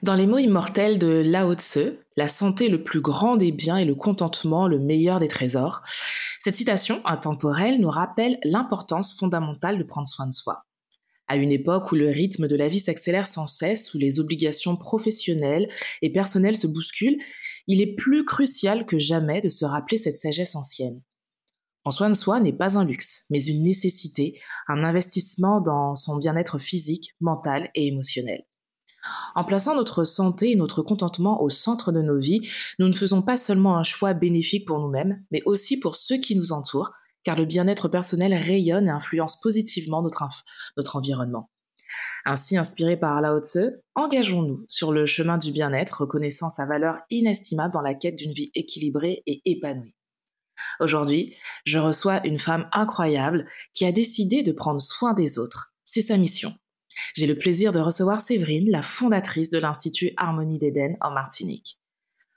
Dans les mots immortels de Lao Tseu, « La santé le plus grand des biens et le contentement le meilleur des trésors », cette citation intemporelle nous rappelle l'importance fondamentale de prendre soin de soi. À une époque où le rythme de la vie s'accélère sans cesse, où les obligations professionnelles et personnelles se bousculent, il est plus crucial que jamais de se rappeler cette sagesse ancienne. Prendre soin de soi n'est pas un luxe, mais une nécessité, un investissement dans son bien-être physique, mental et émotionnel. En plaçant notre santé et notre contentement au centre de nos vies, nous ne faisons pas seulement un choix bénéfique pour nous-mêmes, mais aussi pour ceux qui nous entourent, car le bien-être personnel rayonne et influence positivement notre environnement. Ainsi, inspiré par Lao Tseu, engageons-nous sur le chemin du bien-être, reconnaissant sa valeur inestimable dans la quête d'une vie équilibrée et épanouie. Aujourd'hui, je reçois une femme incroyable qui a décidé de prendre soin des autres. C'est sa mission. J'ai le plaisir de recevoir Séverine, la fondatrice de l'Institut Harmonie d'Éden en Martinique.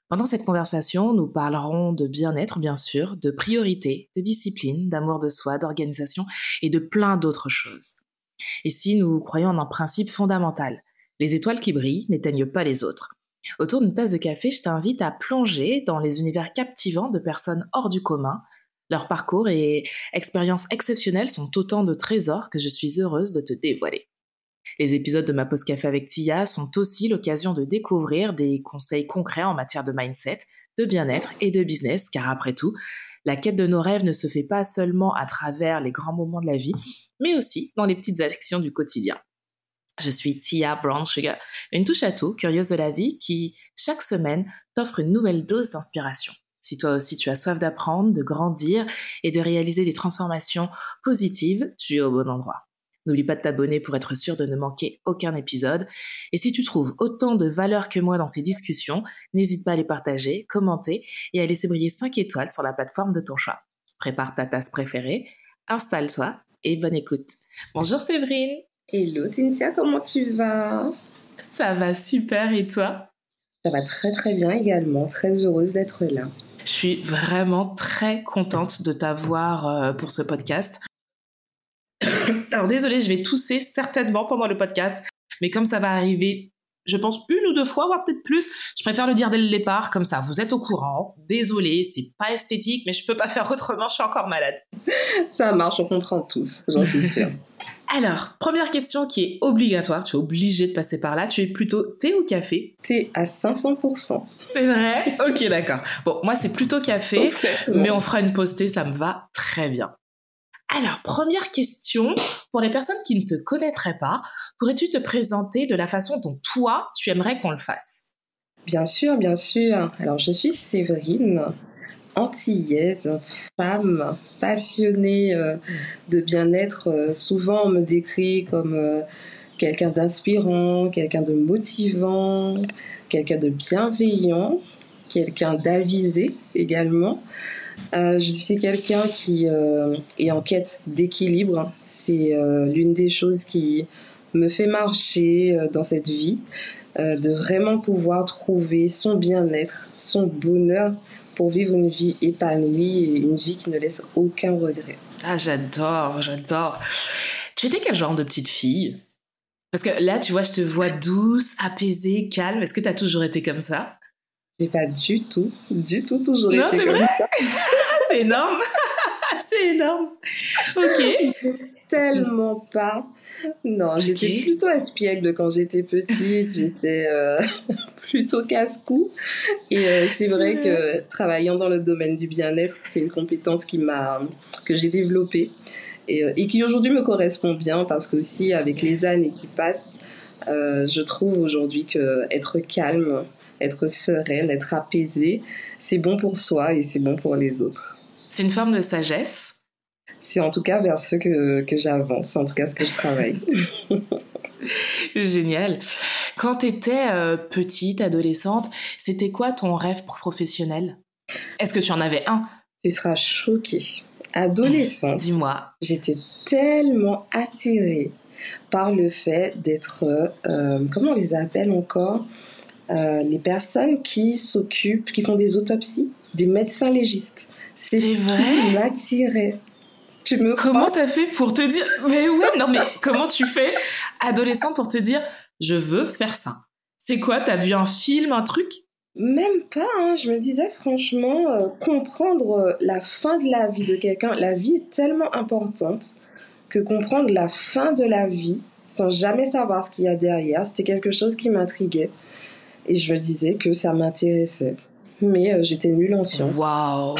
Pendant cette conversation, nous parlerons de bien-être, bien sûr, de priorités, de discipline, d'amour de soi, d'organisation et de plein d'autres choses. Ici, nous croyons en un principe fondamental. Les étoiles qui brillent n'éteignent pas les autres. Autour d'une tasse de café, je t'invite à plonger dans les univers captivants de personnes hors du commun. Leurs parcours et expériences exceptionnelles sont autant de trésors que je suis heureuse de te dévoiler. Les épisodes de ma pause café avec Tia sont aussi l'occasion de découvrir des conseils concrets en matière de mindset, de bien-être et de business, car après tout, la quête de nos rêves ne se fait pas seulement à travers les grands moments de la vie, mais aussi dans les petites actions du quotidien. Je suis Tia Brown Sugar, une touche à tout, curieuse de la vie, qui, chaque semaine, t'offre une nouvelle dose d'inspiration. Si toi aussi tu as soif d'apprendre, de grandir et de réaliser des transformations positives, tu es au bon endroit. N'oublie pas de t'abonner pour être sûr de ne manquer aucun épisode. Et si tu trouves autant de valeur que moi dans ces discussions, n'hésite pas à les partager, commenter et à laisser briller 5 étoiles sur la plateforme de ton choix. Prépare ta tasse préférée, installe-toi et bonne écoute. Bonjour Séverine. Hello Cynthia, comment tu vas? Ça va super, et toi? Ça va très très bien également, très heureuse d'être là. Je suis vraiment très contente de t'avoir pour ce podcast. Alors désolée, je vais tousser certainement pendant le podcast, mais comme ça va arriver, je pense 1 ou 2 fois, voire peut-être plus, je préfère le dire dès le départ, comme ça vous êtes au courant. Désolée, c'est pas esthétique, mais je peux pas faire autrement, je suis encore malade. Ça marche, on comprend tous, j'en suis sûre. Alors, première question qui est obligatoire, tu es obligée de passer par là, tu es plutôt thé ou café? Thé à 500%. C'est vrai? Ok, d'accord. Bon, moi c'est plutôt café, okay, mais bon. On fera une pause thé, ça me va très bien. Alors, première question, pour les personnes qui ne te connaîtraient pas, pourrais-tu te présenter de la façon dont toi, tu aimerais qu'on le fasse? Bien sûr, bien sûr. Alors, je suis Séverine, antillaise, femme, passionnée de bien-être. Souvent, on me décrit comme quelqu'un d'inspirant, quelqu'un de motivant, quelqu'un de bienveillant, quelqu'un d'avisé également. Je suis quelqu'un qui est en quête d'équilibre. C'est l'une des choses qui me fait marcher dans cette vie, de vraiment pouvoir trouver son bien-être, son bonheur pour vivre une vie épanouie et une vie qui ne laisse aucun regret. Ah, j'adore. Tu étais quel genre de petite fille? Parce que là, tu vois, je te vois douce, apaisée, calme. Est-ce que tu as toujours été comme ça? J'ai pas du tout toujours été comme ça. C'est énorme. C'est énorme. Ok. Tellement pas. Non, okay. J'étais plutôt espiègle quand j'étais petite. J'étais plutôt casse-cou. Et c'est vrai que travaillant dans le domaine du bien-être, c'est une compétence que j'ai développée et qui aujourd'hui me correspond bien parce que aussi avec les années qui passent, je trouve aujourd'hui que être calme, être sereine, être apaisée, c'est bon pour soi et c'est bon pour les autres. C'est une forme de sagesse? C'est en tout cas vers ce que j'avance, c'est en tout cas ce que je travaille. Génial. Quand tu étais petite, adolescente, c'était quoi ton rêve professionnel? Est-ce que tu en avais un? Tu seras choquée. Adolescente, dis-moi. J'étais tellement attirée par le fait d'être, comment on les appelle encore? Les personnes qui font des autopsies, des médecins légistes. C'est vrai. Ce qui m'attirait. Comment t'as fait pour te dire... Mais ouais, non mais comment tu fais, adolescente, pour te dire « je veux faire ça ». C'est quoi, t'as vu un film, un truc ? Même pas, hein. Je me disais franchement, comprendre la fin de la vie de quelqu'un, la vie est tellement importante que comprendre la fin de la vie sans jamais savoir ce qu'il y a derrière, c'était quelque chose qui m'intriguait. Et je me disais que ça m'intéressait. Mais j'étais nulle en sciences. Waouh.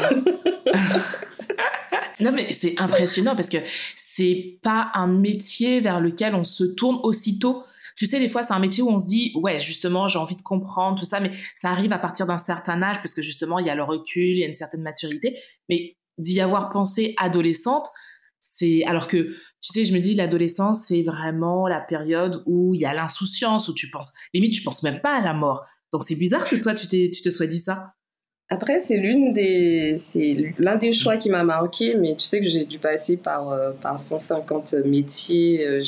Non mais c'est impressionnant parce que c'est pas un métier vers lequel on se tourne aussitôt. Tu sais, des fois, c'est un métier où on se dit « Ouais, justement, j'ai envie de comprendre tout ça », mais ça arrive à partir d'un certain âge parce que justement, il y a le recul, il y a une certaine maturité. Mais d'y avoir pensé adolescente, c'est... Alors que, tu sais, je me dis, l'adolescence, c'est vraiment la période où il y a l'insouciance, où tu penses... Limite, tu penses même pas à la mort. Donc, c'est bizarre que toi, tu te sois dit ça. Après, c'est l'un des choix qui m'a marqué, mais tu sais que j'ai dû passer par 150 métiers.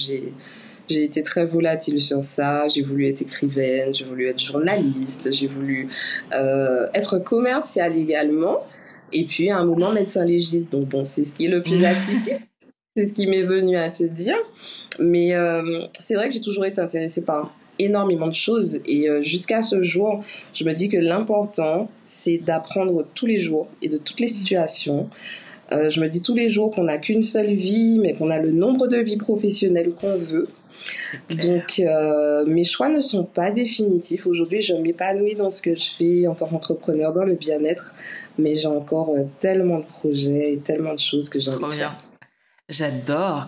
J'ai été très volatile sur ça. J'ai voulu être écrivaine, j'ai voulu être journaliste, j'ai voulu être commerciale également. Et puis, à un moment, médecin légiste. Donc, bon, c'est ce qui est le plus atypique. C'est ce qui m'est venu à te dire. Mais c'est vrai que j'ai toujours été intéressée par énormément de choses. Et jusqu'à ce jour, je me dis que l'important, c'est d'apprendre tous les jours et de toutes les situations. Je me dis tous les jours qu'on n'a qu'une seule vie, mais qu'on a le nombre de vies professionnelles qu'on veut. Donc, mes choix ne sont pas définitifs. Aujourd'hui, je m'épanouis dans ce que je fais en tant qu'entrepreneur, dans le bien-être, mais j'ai encore tellement de projets et tellement de choses que j'ai envie de faire. J'adore.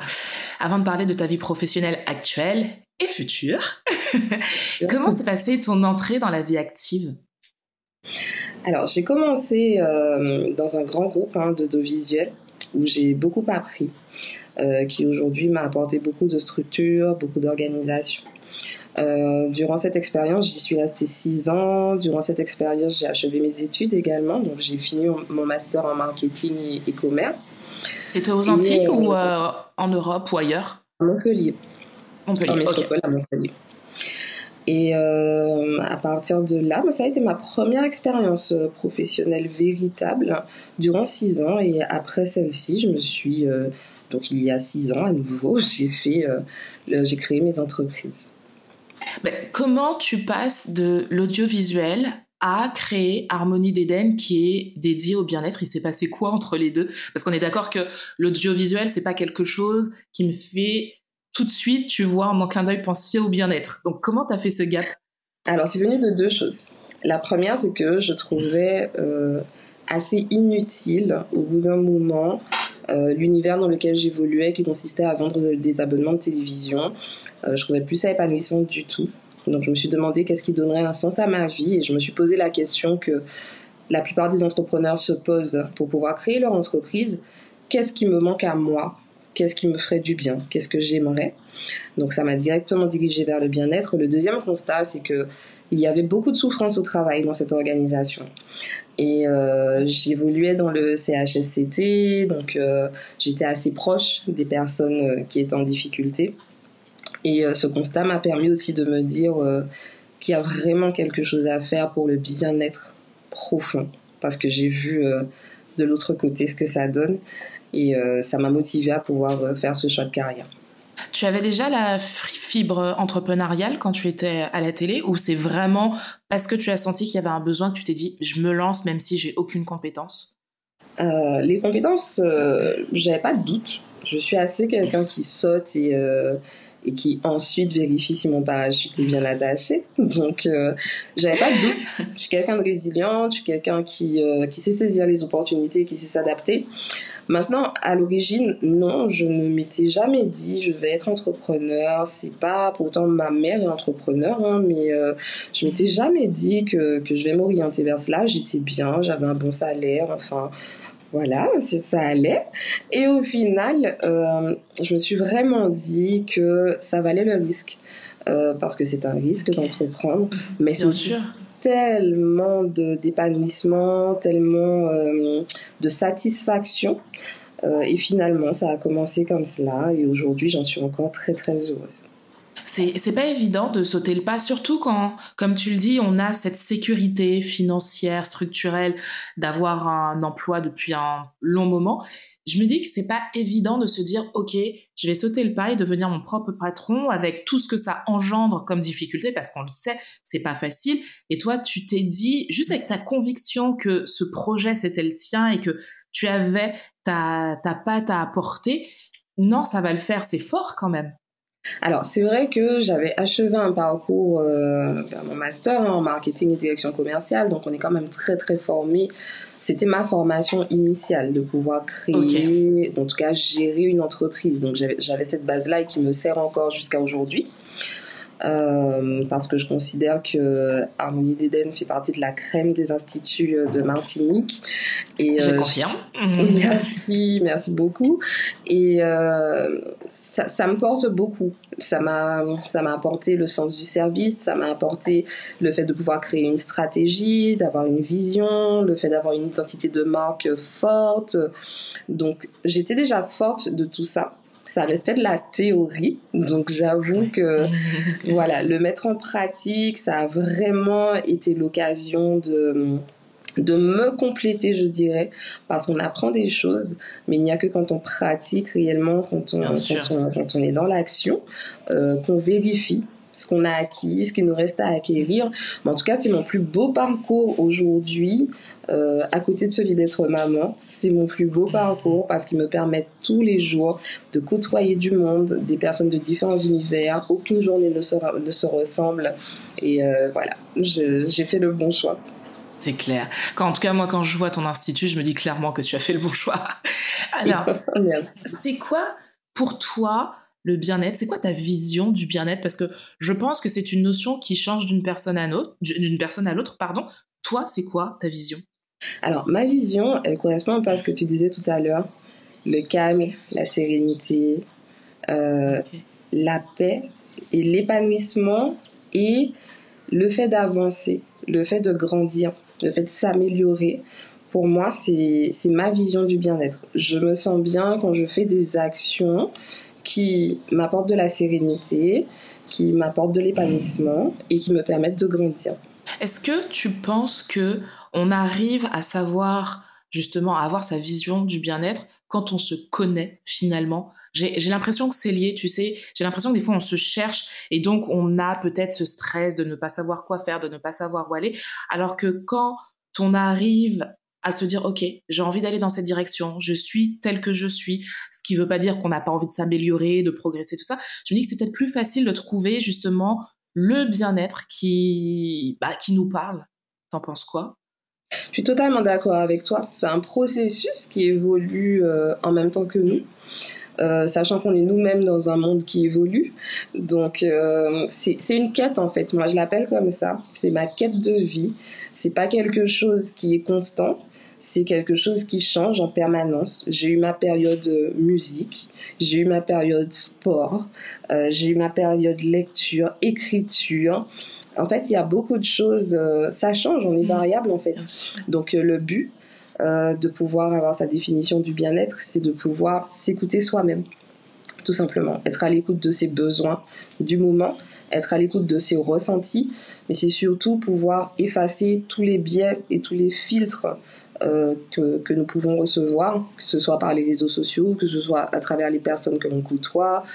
Avant de parler de ta vie professionnelle actuelle et future, comment s'est passée ton entrée dans la vie active ? Alors, j'ai commencé dans un grand groupe d'audiovisuel où j'ai beaucoup appris. Qui aujourd'hui m'a apporté beaucoup de structure, beaucoup d'organisation. Durant cette expérience, j'y suis restée 6 ans. Durant cette expérience, j'ai achevé mes études également. Donc, j'ai fini mon master en marketing et commerce. Et toi, aux Antilles ou en Europe ou ailleurs ? À Montpellier. En métropole, okay. À Montpellier. Et à partir de là, ça a été ma première expérience professionnelle véritable durant 6 ans. Et après celle-ci, je me suis... Donc, il y a 6 ans, à nouveau, j'ai créé mes entreprises. Mais comment tu passes de l'audiovisuel à créer Harmonie d'Éden, qui est dédiée au bien-être? Il s'est passé quoi entre les deux? Parce qu'on est d'accord que l'audiovisuel, c'est pas quelque chose qui me fait tout de suite, tu vois, en un clin d'œil, penser au bien-être. Donc, comment tu as fait ce gap? Alors, c'est venu de 2 choses. La première, c'est que je trouvais assez inutile, au bout d'un moment... l'univers dans lequel j'évoluais, qui consistait à vendre des abonnements de télévision, je trouvais plus ça épanouissant du tout. Donc je me suis demandé qu'est-ce qui donnerait un sens à ma vie, et je me suis posé la question que la plupart des entrepreneurs se posent pour pouvoir créer leur entreprise: qu'est-ce qui me manque à moi ? Qu'est-ce qui me ferait du bien ? Qu'est-ce que j'aimerais ? Donc ça m'a directement dirigée vers le bien-être. Le deuxième constat, c'est que il y avait beaucoup de souffrance au travail dans cette organisation. Et j'évoluais dans le CHSCT, donc j'étais assez proche des personnes qui étaient en difficulté. Et ce constat m'a permis aussi de me dire qu'il y a vraiment quelque chose à faire pour le bien-être profond, parce que j'ai vu de l'autre côté ce que ça donne, et ça m'a motivée à pouvoir faire ce choix de carrière. Tu avais déjà la fibre entrepreneuriale quand tu étais à la télé, ou c'est vraiment parce que tu as senti qu'il y avait un besoin que tu t'es dit « je me lance même si j'ai aucune compétence » ? Les compétences, j'avais pas de doute. Je suis assez quelqu'un qui saute et qui ensuite vérifie si mon parachute est bien attaché. Donc, j'avais pas de doute. Je suis quelqu'un de résilient, je suis quelqu'un qui sait saisir les opportunités, qui sait s'adapter. Maintenant, à l'origine, non, je ne m'étais jamais dit je vais être entrepreneur. C'est pas... Pourtant, ma mère est entrepreneur, mais je m'étais jamais dit que je vais m'orienter vers cela. J'étais bien, j'avais un bon salaire, enfin... Voilà, ça allait. Et au final, je me suis vraiment dit que ça valait le risque. Parce que c'est un risque d'entreprendre. Mais bien sûr, tellement d'épanouissement, tellement de satisfaction. Et finalement, ça a commencé comme cela. Et aujourd'hui, j'en suis encore très, très heureuse. C'est pas évident de sauter le pas, surtout quand, comme tu le dis, on a cette sécurité financière, structurelle, d'avoir un emploi depuis un long moment. je me dis que c'est pas évident de se dire « Ok, je vais sauter le pas et devenir mon propre patron avec tout ce que ça engendre comme difficulté, parce qu'on le sait, c'est pas facile. » Et toi, tu t'es dit, juste avec ta conviction que ce projet, c'était le tien et que tu avais ta patte à apporter, non, ça va le faire, c'est fort quand même. Alors, c'est vrai que j'avais achevé un parcours, mon master en marketing et direction commerciale, donc on est quand même très, très formé. C'était ma formation initiale de pouvoir créer, en tout cas gérer une entreprise. Donc, j'avais cette base-là et qui me sert encore jusqu'à aujourd'hui. Parce que je considère que Harmonie d'Éden fait partie de la crème des instituts de Martinique. Et, je confirme. Merci beaucoup. Et ça me porte beaucoup. Ça m'a apporté le sens du service, ça m'a apporté le fait de pouvoir créer une stratégie, d'avoir une vision, le fait d'avoir une identité de marque forte. Donc, j'étais déjà forte de tout ça. Ça restait de la théorie, donc j'avoue que voilà, le mettre en pratique, ça a vraiment été l'occasion de me compléter, je dirais, parce qu'on apprend des choses, mais il n'y a que quand on pratique réellement, quand on est dans l'action, qu'on vérifie ce qu'on a acquis, ce qu'il nous reste à acquérir. Mais en tout cas, c'est mon plus beau parcours aujourd'hui, à côté de celui d'être maman. C'est mon plus beau parcours parce qu'il me permet tous les jours de côtoyer du monde, des personnes de différents univers. Aucune journée ne se ressemble. Et voilà, j'ai fait le bon choix. C'est clair. En tout cas, moi, quand je vois ton institut, je me dis clairement que tu as fait le bon choix. Alors, c'est quoi pour toi le bien-être? C'est quoi ta vision du bien-être? Parce que je pense que c'est une notion qui change d'une personne à l'autre. Toi, c'est quoi ta vision? Alors, ma vision, elle correspond un peu à ce que tu disais tout à l'heure. Le calme, la sérénité, la paix et l'épanouissement et le fait d'avancer, le fait de grandir, le fait de s'améliorer. Pour moi, c'est ma vision du bien-être. Je me sens bien quand je fais des actions qui m'apportent de la sérénité, qui m'apportent de l'épanouissement et qui me permettent de grandir. Est-ce que tu penses qu'on arrive à savoir, justement, à avoir sa vision du bien-être quand on se connaît, finalement? J'ai l'impression que c'est lié, tu sais. J'ai l'impression que des fois, on se cherche et donc on a peut-être ce stress de ne pas savoir quoi faire, de ne pas savoir où aller. Alors que quand on arrive à se dire « Ok, j'ai envie d'aller dans cette direction, je suis telle que je suis », ce qui ne veut pas dire qu'on n'a pas envie de s'améliorer, de progresser, tout ça. Je me dis que c'est peut-être plus facile de trouver justement le bien-être qui nous parle. T'en penses quoi? Je suis totalement d'accord avec toi. C'est un processus qui évolue en même temps que nous. Sachant qu'on est nous-mêmes dans un monde qui évolue. Donc, c'est une quête, en fait. Moi, je l'appelle comme ça. C'est ma quête de vie. C'est pas quelque chose qui est constant. C'est quelque chose qui change en permanence. J'ai eu ma période musique, j'ai eu ma période sport, j'ai eu ma période lecture, écriture. En fait, il y a beaucoup de choses. Ça change, on est variable, en fait. Donc, le but de pouvoir avoir sa définition du bien-être, c'est de pouvoir s'écouter soi-même, tout simplement. Être à l'écoute de ses besoins du moment, être à l'écoute de ses ressentis, mais c'est surtout pouvoir effacer tous les biais et tous les filtres que nous pouvons recevoir, que ce soit par les réseaux sociaux, que ce soit à travers les personnes que l'on côtoie,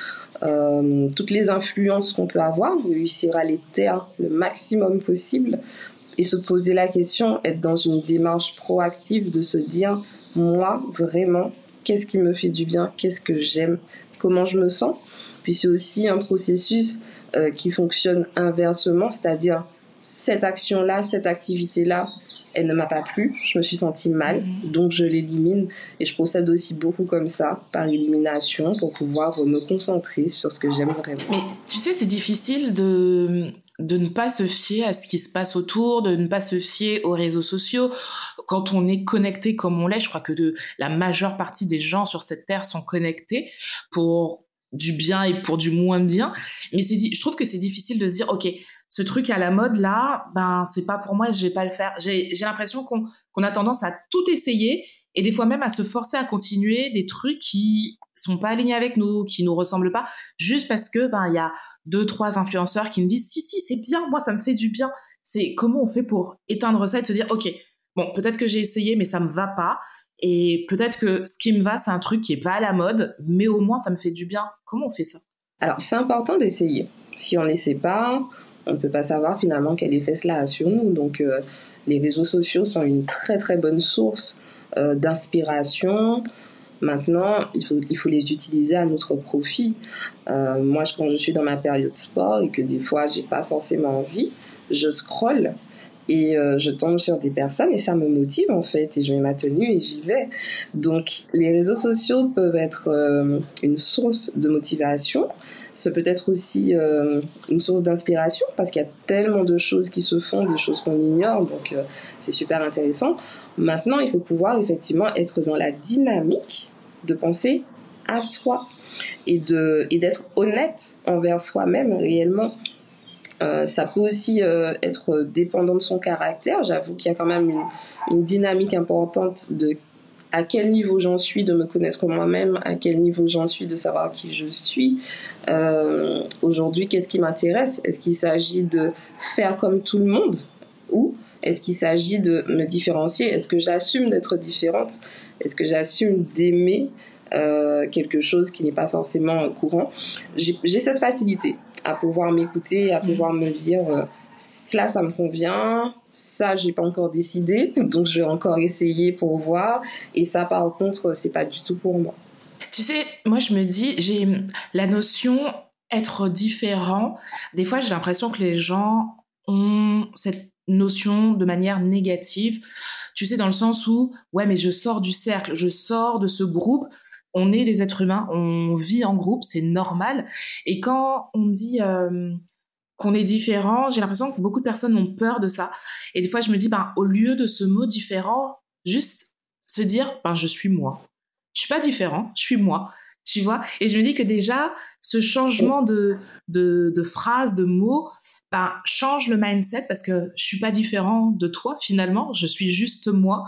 toutes les influences qu'on peut avoir, réussir à les taire le maximum possible et se poser la question, être dans une démarche proactive de se dire « Moi, vraiment, qu'est-ce qui me fait du bien? Qu'est-ce que j'aime? Comment je me sens ?» Puis c'est aussi un processus qui fonctionne inversement, c'est-à-dire cette action-là, cette activité-là, elle ne m'a pas plu, je me suis sentie mal, donc je l'élimine et je procède aussi beaucoup comme ça, par élimination, pour pouvoir me concentrer sur ce que j'aime vraiment. Mais tu sais, c'est difficile de ne pas se fier à ce qui se passe autour, de ne pas se fier aux réseaux sociaux. Quand on est connecté comme on l'est, je crois que la majeure partie des gens sur cette terre sont connectés pour du bien et pour du moins bien. Mais je trouve que c'est difficile de se dire « Ok, ce truc à la mode là, c'est pas pour moi, je vais pas le faire ». J'ai l'impression qu'on a tendance à tout essayer et des fois même à se forcer à continuer des trucs qui sont pas alignés avec nous, qui nous ressemblent pas, juste parce que il y a 2-3 influenceurs qui me disent « si, c'est bien, moi ça me fait du bien ». C'est comment on fait pour éteindre ça et se dire « Ok, bon, peut-être que j'ai essayé mais ça me va pas ». Et peut-être que ce qui me va, c'est un truc qui n'est pas à la mode, mais au moins, ça me fait du bien. Comment on fait ça? Alors, c'est important d'essayer. Si on n'essaie pas, on ne peut pas savoir finalement quel effet cela a sur nous. Donc, les réseaux sociaux sont une très, très bonne source d'inspiration. Maintenant, il faut les utiliser à notre profit. Moi, quand je suis dans ma période sport et que des fois, je n'ai pas forcément envie, je scrolle. Et je tombe sur des personnes et ça me motive en fait. Et je mets ma tenue et j'y vais. Donc les réseaux sociaux peuvent être une source de motivation. C'est peut-être aussi une source d'inspiration parce qu'il y a tellement de choses qui se font, des choses qu'on ignore. Donc c'est super intéressant. Maintenant, il faut pouvoir effectivement être dans la dynamique de penser à soi et d'être honnête envers soi-même réellement. Ça peut aussi être dépendant de son caractère. J'avoue qu'il y a quand même une dynamique importante de à quel niveau j'en suis de me connaître moi-même, à quel niveau j'en suis de savoir qui je suis. Aujourd'hui, qu'est-ce qui m'intéresse? Est-ce qu'il s'agit de faire comme tout le monde? Ou est-ce qu'il s'agit de me différencier? Est-ce que j'assume d'être différente? Est-ce que j'assume d'aimer quelque chose qui n'est pas forcément courant? J'ai cette facilité à pouvoir m'écouter, à pouvoir me dire cela, ça me convient, ça, j'ai pas encore décidé, donc je vais encore essayer pour voir, et ça, par contre, c'est pas du tout pour moi. Tu sais, moi, je me dis, j'ai la notion être différent. Des fois, j'ai l'impression que les gens ont cette notion de manière négative, tu sais, dans le sens où, ouais, mais je sors du cercle, je sors de ce groupe. On est des êtres humains, on vit en groupe, c'est normal. Et quand on dit qu'on est différent, j'ai l'impression que beaucoup de personnes ont peur de ça. Et des fois, je me dis, au lieu de ce mot différent, juste se dire, je suis moi. Je suis pas différent, je suis moi. Tu vois? Et je me dis que déjà, ce changement de phrase, de mots, change le mindset parce que je suis pas différent de toi finalement. Je suis juste moi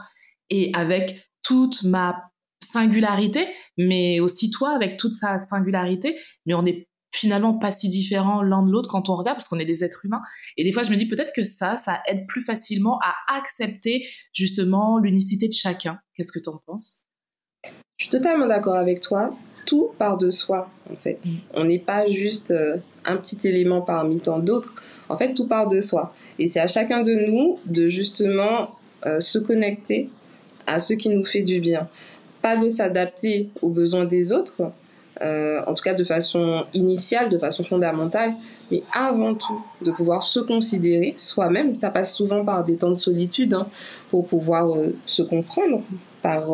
et avec toute ma singularité, mais aussi toi avec toute sa singularité, mais on n'est finalement pas si différents l'un de l'autre quand on regarde, parce qu'on est des êtres humains. Et des fois, je me dis peut-être que ça aide plus facilement à accepter justement l'unicité de chacun. Qu'est-ce que tu en penses? Je suis totalement d'accord avec toi. Tout part de soi, en fait. On n'est pas juste un petit élément parmi tant d'autres. En fait, tout part de soi. Et c'est à chacun de nous de justement se connecter à ce qui nous fait du bien. Pas de s'adapter aux besoins des autres, en tout cas de façon initiale, de façon fondamentale, mais avant tout de pouvoir se considérer soi-même. Ça passe souvent par des temps de solitude pour pouvoir se comprendre, par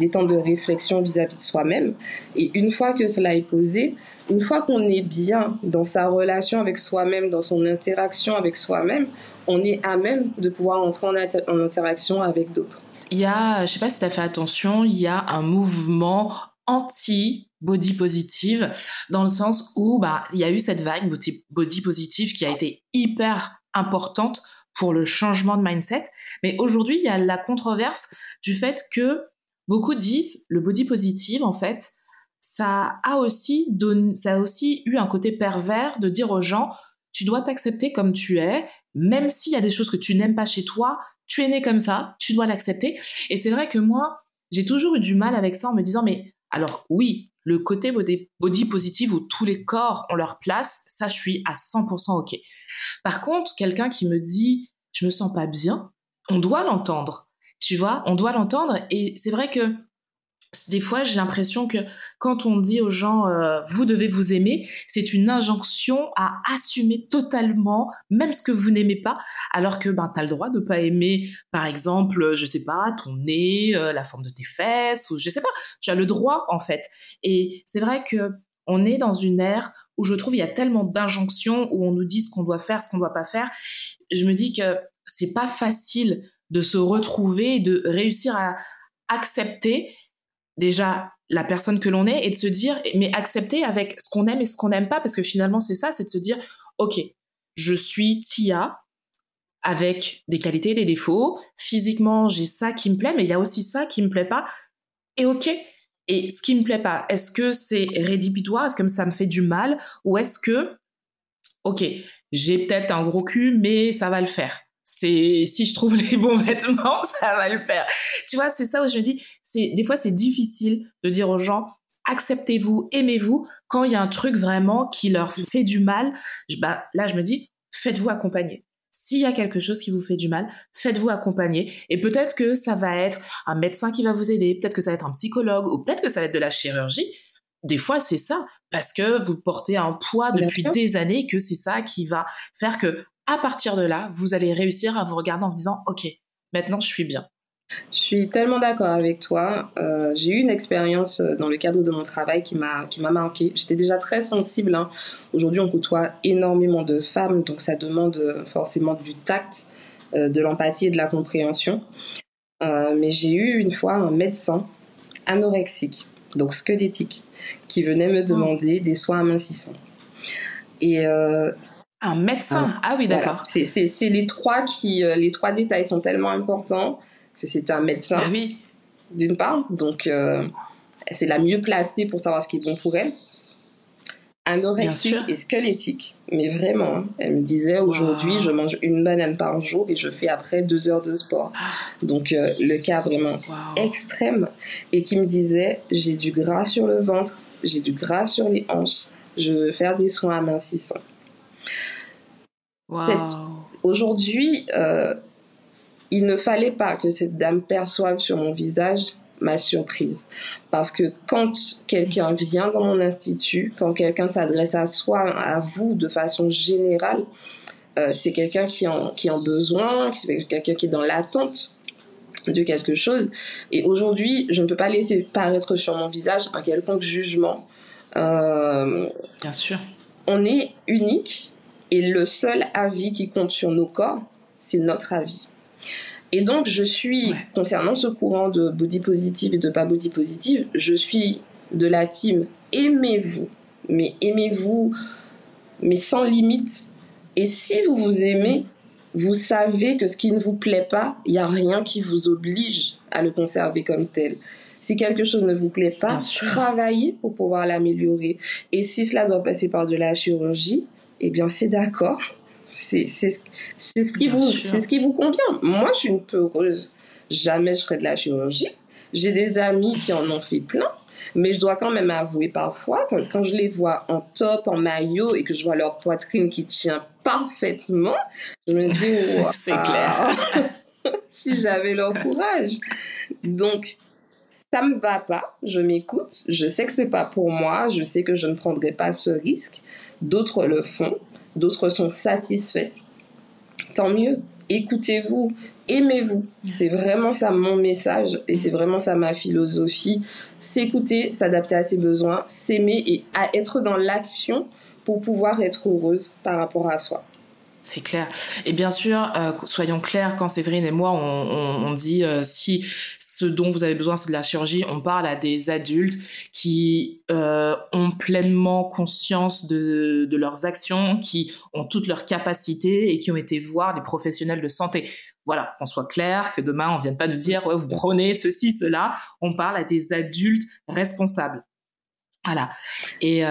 des temps de réflexion vis-à-vis de soi-même. Et une fois que cela est posé, une fois qu'on est bien dans sa relation avec soi-même, dans son interaction avec soi-même, on est à même de pouvoir entrer en interaction avec d'autres. Il y a, je ne sais pas si tu as fait attention, il y a un mouvement anti-body positive dans le sens où il y a eu cette vague body positive qui a été hyper importante pour le changement de mindset. Mais aujourd'hui, il y a la controverse du fait que beaucoup disent le body positive, en fait, ça a aussi eu un côté pervers de dire aux gens « tu dois t'accepter comme tu es, même s'il y a des choses que tu n'aimes pas chez toi ». Tu es né comme ça, tu dois l'accepter. Et c'est vrai que moi, j'ai toujours eu du mal avec ça en me disant, mais alors oui, le côté body positive où tous les corps ont leur place, ça, je suis à 100% OK. Par contre, quelqu'un qui me dit, je me sens pas bien, on doit l'entendre, tu vois, on doit l'entendre. Et c'est vrai que des fois, j'ai l'impression que quand on dit aux gens « vous devez vous aimer », c'est une injonction à assumer totalement même ce que vous n'aimez pas, alors que t'as le droit de pas aimer, par exemple, je sais pas, ton nez, la forme de tes fesses, ou je sais pas, tu as le droit en fait. Et c'est vrai que on est dans une ère où je trouve il y a tellement d'injonctions où on nous dit ce qu'on doit faire, ce qu'on doit pas faire. Je me dis que c'est pas facile de se retrouver, de réussir à accepter déjà la personne que l'on est et de se dire, mais accepter avec ce qu'on aime et ce qu'on n'aime pas, parce que finalement c'est ça, c'est de se dire ok, je suis Tia avec des qualités et des défauts, physiquement j'ai ça qui me plaît, mais il y a aussi ça qui me plaît pas, et ok, et ce qui me plaît pas, est-ce que c'est rédhibitoire, est-ce que ça me fait du mal, ou est-ce que ok, j'ai peut-être un gros cul mais ça va le faire, c'est si je trouve les bons vêtements, ça va le faire. Tu vois, c'est ça où je me dis, des fois c'est difficile de dire aux gens acceptez-vous, aimez-vous, quand il y a un truc vraiment qui leur fait du mal. Là, je me dis faites-vous accompagner. S'il y a quelque chose qui vous fait du mal, faites-vous accompagner. Et peut-être que ça va être un médecin qui va vous aider, peut-être que ça va être un psychologue, ou peut-être que ça va être de la chirurgie. Des fois, c'est ça, parce que vous portez un poids depuis des années, que c'est ça qui va faire que, à partir de là, vous allez réussir à vous regarder en vous disant « Ok, maintenant, je suis bien ». Je suis tellement d'accord avec toi. J'ai eu une expérience dans le cadre de mon travail qui m'a marquée. J'étais déjà très sensible, hein. Aujourd'hui, on côtoie énormément de femmes, donc ça demande forcément du tact, de l'empathie et de la compréhension. Mais j'ai eu une fois un médecin anorexique, donc squelettique, qui venait me demander des soins amincissants. Et un médecin, ah oui, d'accord. Voilà. C'est les trois détails sont tellement importants. C'était un médecin, oui. D'une part, donc c'est la mieux placée pour savoir ce qui est bon pour elle. Anorexique et squelettique, mais vraiment, elle me disait aujourd'hui, je mange une banane par jour et je fais après 2 heures de sport. Donc le cas vraiment extrême, et qui me disait j'ai du gras sur le ventre, j'ai du gras sur les hanches, je veux faire des soins amincissants. Aujourd'hui, il ne fallait pas que cette dame perçoive sur mon visage ma surprise. Parce que quand quelqu'un vient dans mon institut, quand quelqu'un s'adresse à soi, à vous, de façon générale, c'est quelqu'un qui est en besoin, c'est quelqu'un qui est dans l'attente de quelque chose. Et aujourd'hui, je ne peux pas laisser paraître sur mon visage un quelconque jugement. Bien sûr. On est unique, et le seul avis qui compte sur nos corps, c'est notre avis. Et donc, je suis, concernant ce courant de body positive et de pas body positive, je suis de la team aimez-vous, mais sans limite. Et si vous vous aimez, vous savez que ce qui ne vous plaît pas, il n'y a rien qui vous oblige à le conserver comme tel. Si quelque chose ne vous plaît pas, travaillez pour pouvoir l'améliorer. Et si cela doit passer par de la chirurgie, eh bien, c'est d'accord. C'est ce qui vous convient. Moi, je suis une peureuse. Jamais je ferai de la chirurgie. J'ai des amis qui en ont fait plein, mais je dois quand même avouer parfois, quand je les vois en top, en maillot, et que je vois leur poitrine qui tient parfaitement, je me dis c'est clair. Si j'avais leur courage. Donc, ça me va pas. Je m'écoute. Je sais que c'est pas pour moi. Je sais que je ne prendrai pas ce risque. D'autres le font. D'autres sont satisfaites. Tant mieux. Écoutez-vous. Aimez-vous. C'est vraiment ça mon message et c'est vraiment ça ma philosophie. S'écouter, s'adapter à ses besoins, s'aimer et à être dans l'action pour pouvoir être heureuse par rapport à soi. C'est clair. Et bien sûr, soyons clairs, quand Séverine et moi, on dit si ce dont vous avez besoin, c'est de la chirurgie, on parle à des adultes qui ont pleinement conscience de leurs actions, qui ont toutes leurs capacités et qui ont été voir des professionnels de santé. Voilà, qu'on soit clair, que demain, on ne vienne pas nous dire « ouais, vous prenez ceci, cela ». On parle à des adultes responsables. Voilà. Et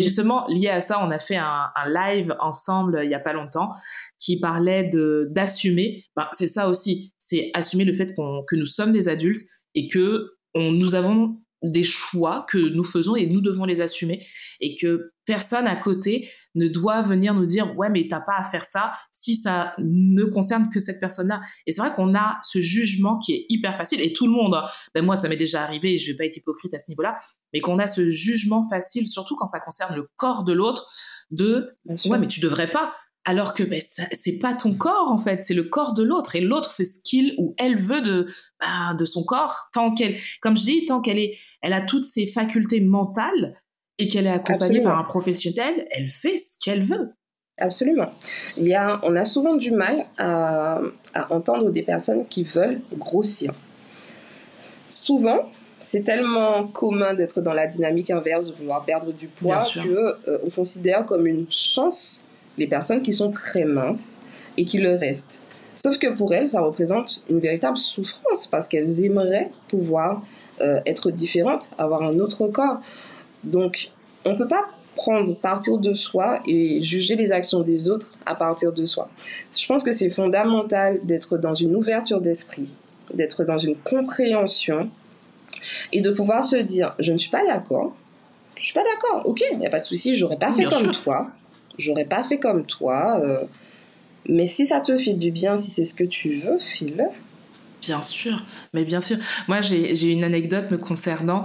justement, lié à ça, on a fait un live ensemble il n'y a pas longtemps qui parlait d'assumer. C'est ça aussi, c'est assumer le fait que nous sommes des adultes et que nous avons des choix que nous faisons et nous devons les assumer. Et que personne à côté ne doit venir nous dire « ouais, mais t'as pas à faire ça » si ça ne concerne que cette personne-là. Et c'est vrai qu'on a ce jugement qui est hyper facile. Et tout le monde, moi, ça m'est déjà arrivé et je vais pas être hypocrite à ce niveau-là. Mais qu'on a ce jugement facile, surtout quand ça concerne le corps de l'autre, de « ouais, mais tu devrais pas ». Alors que c'est pas ton corps, en fait. C'est le corps de l'autre. Et l'autre fait ce qu'il ou elle veut de son corps. Tant qu'elle a toutes ses facultés mentales et qu'elle est accompagnée par un professionnel, elle fait ce qu'elle veut. Absolument. On a souvent du mal à entendre des personnes qui veulent grossir. Souvent, c'est tellement commun d'être dans la dynamique inverse, de vouloir perdre du poids, qu'on considère comme une chance les personnes qui sont très minces et qui le restent. Sauf que pour elles, ça représente une véritable souffrance parce qu'elles aimeraient pouvoir être différentes, avoir un autre corps. Donc, on ne peut pas prendre partir de soi et juger les actions des autres à partir de soi. Je pense que c'est fondamental d'être dans une ouverture d'esprit, d'être dans une compréhension et de pouvoir se dire « je ne suis pas d'accord, je ne suis pas d'accord, ok, il n'y a pas de souci, j'aurais pas fait comme toi, mais si ça te fait du bien, si c'est ce que tu veux, file. » Bien sûr, mais bien sûr. Moi, j'ai une anecdote me concernant.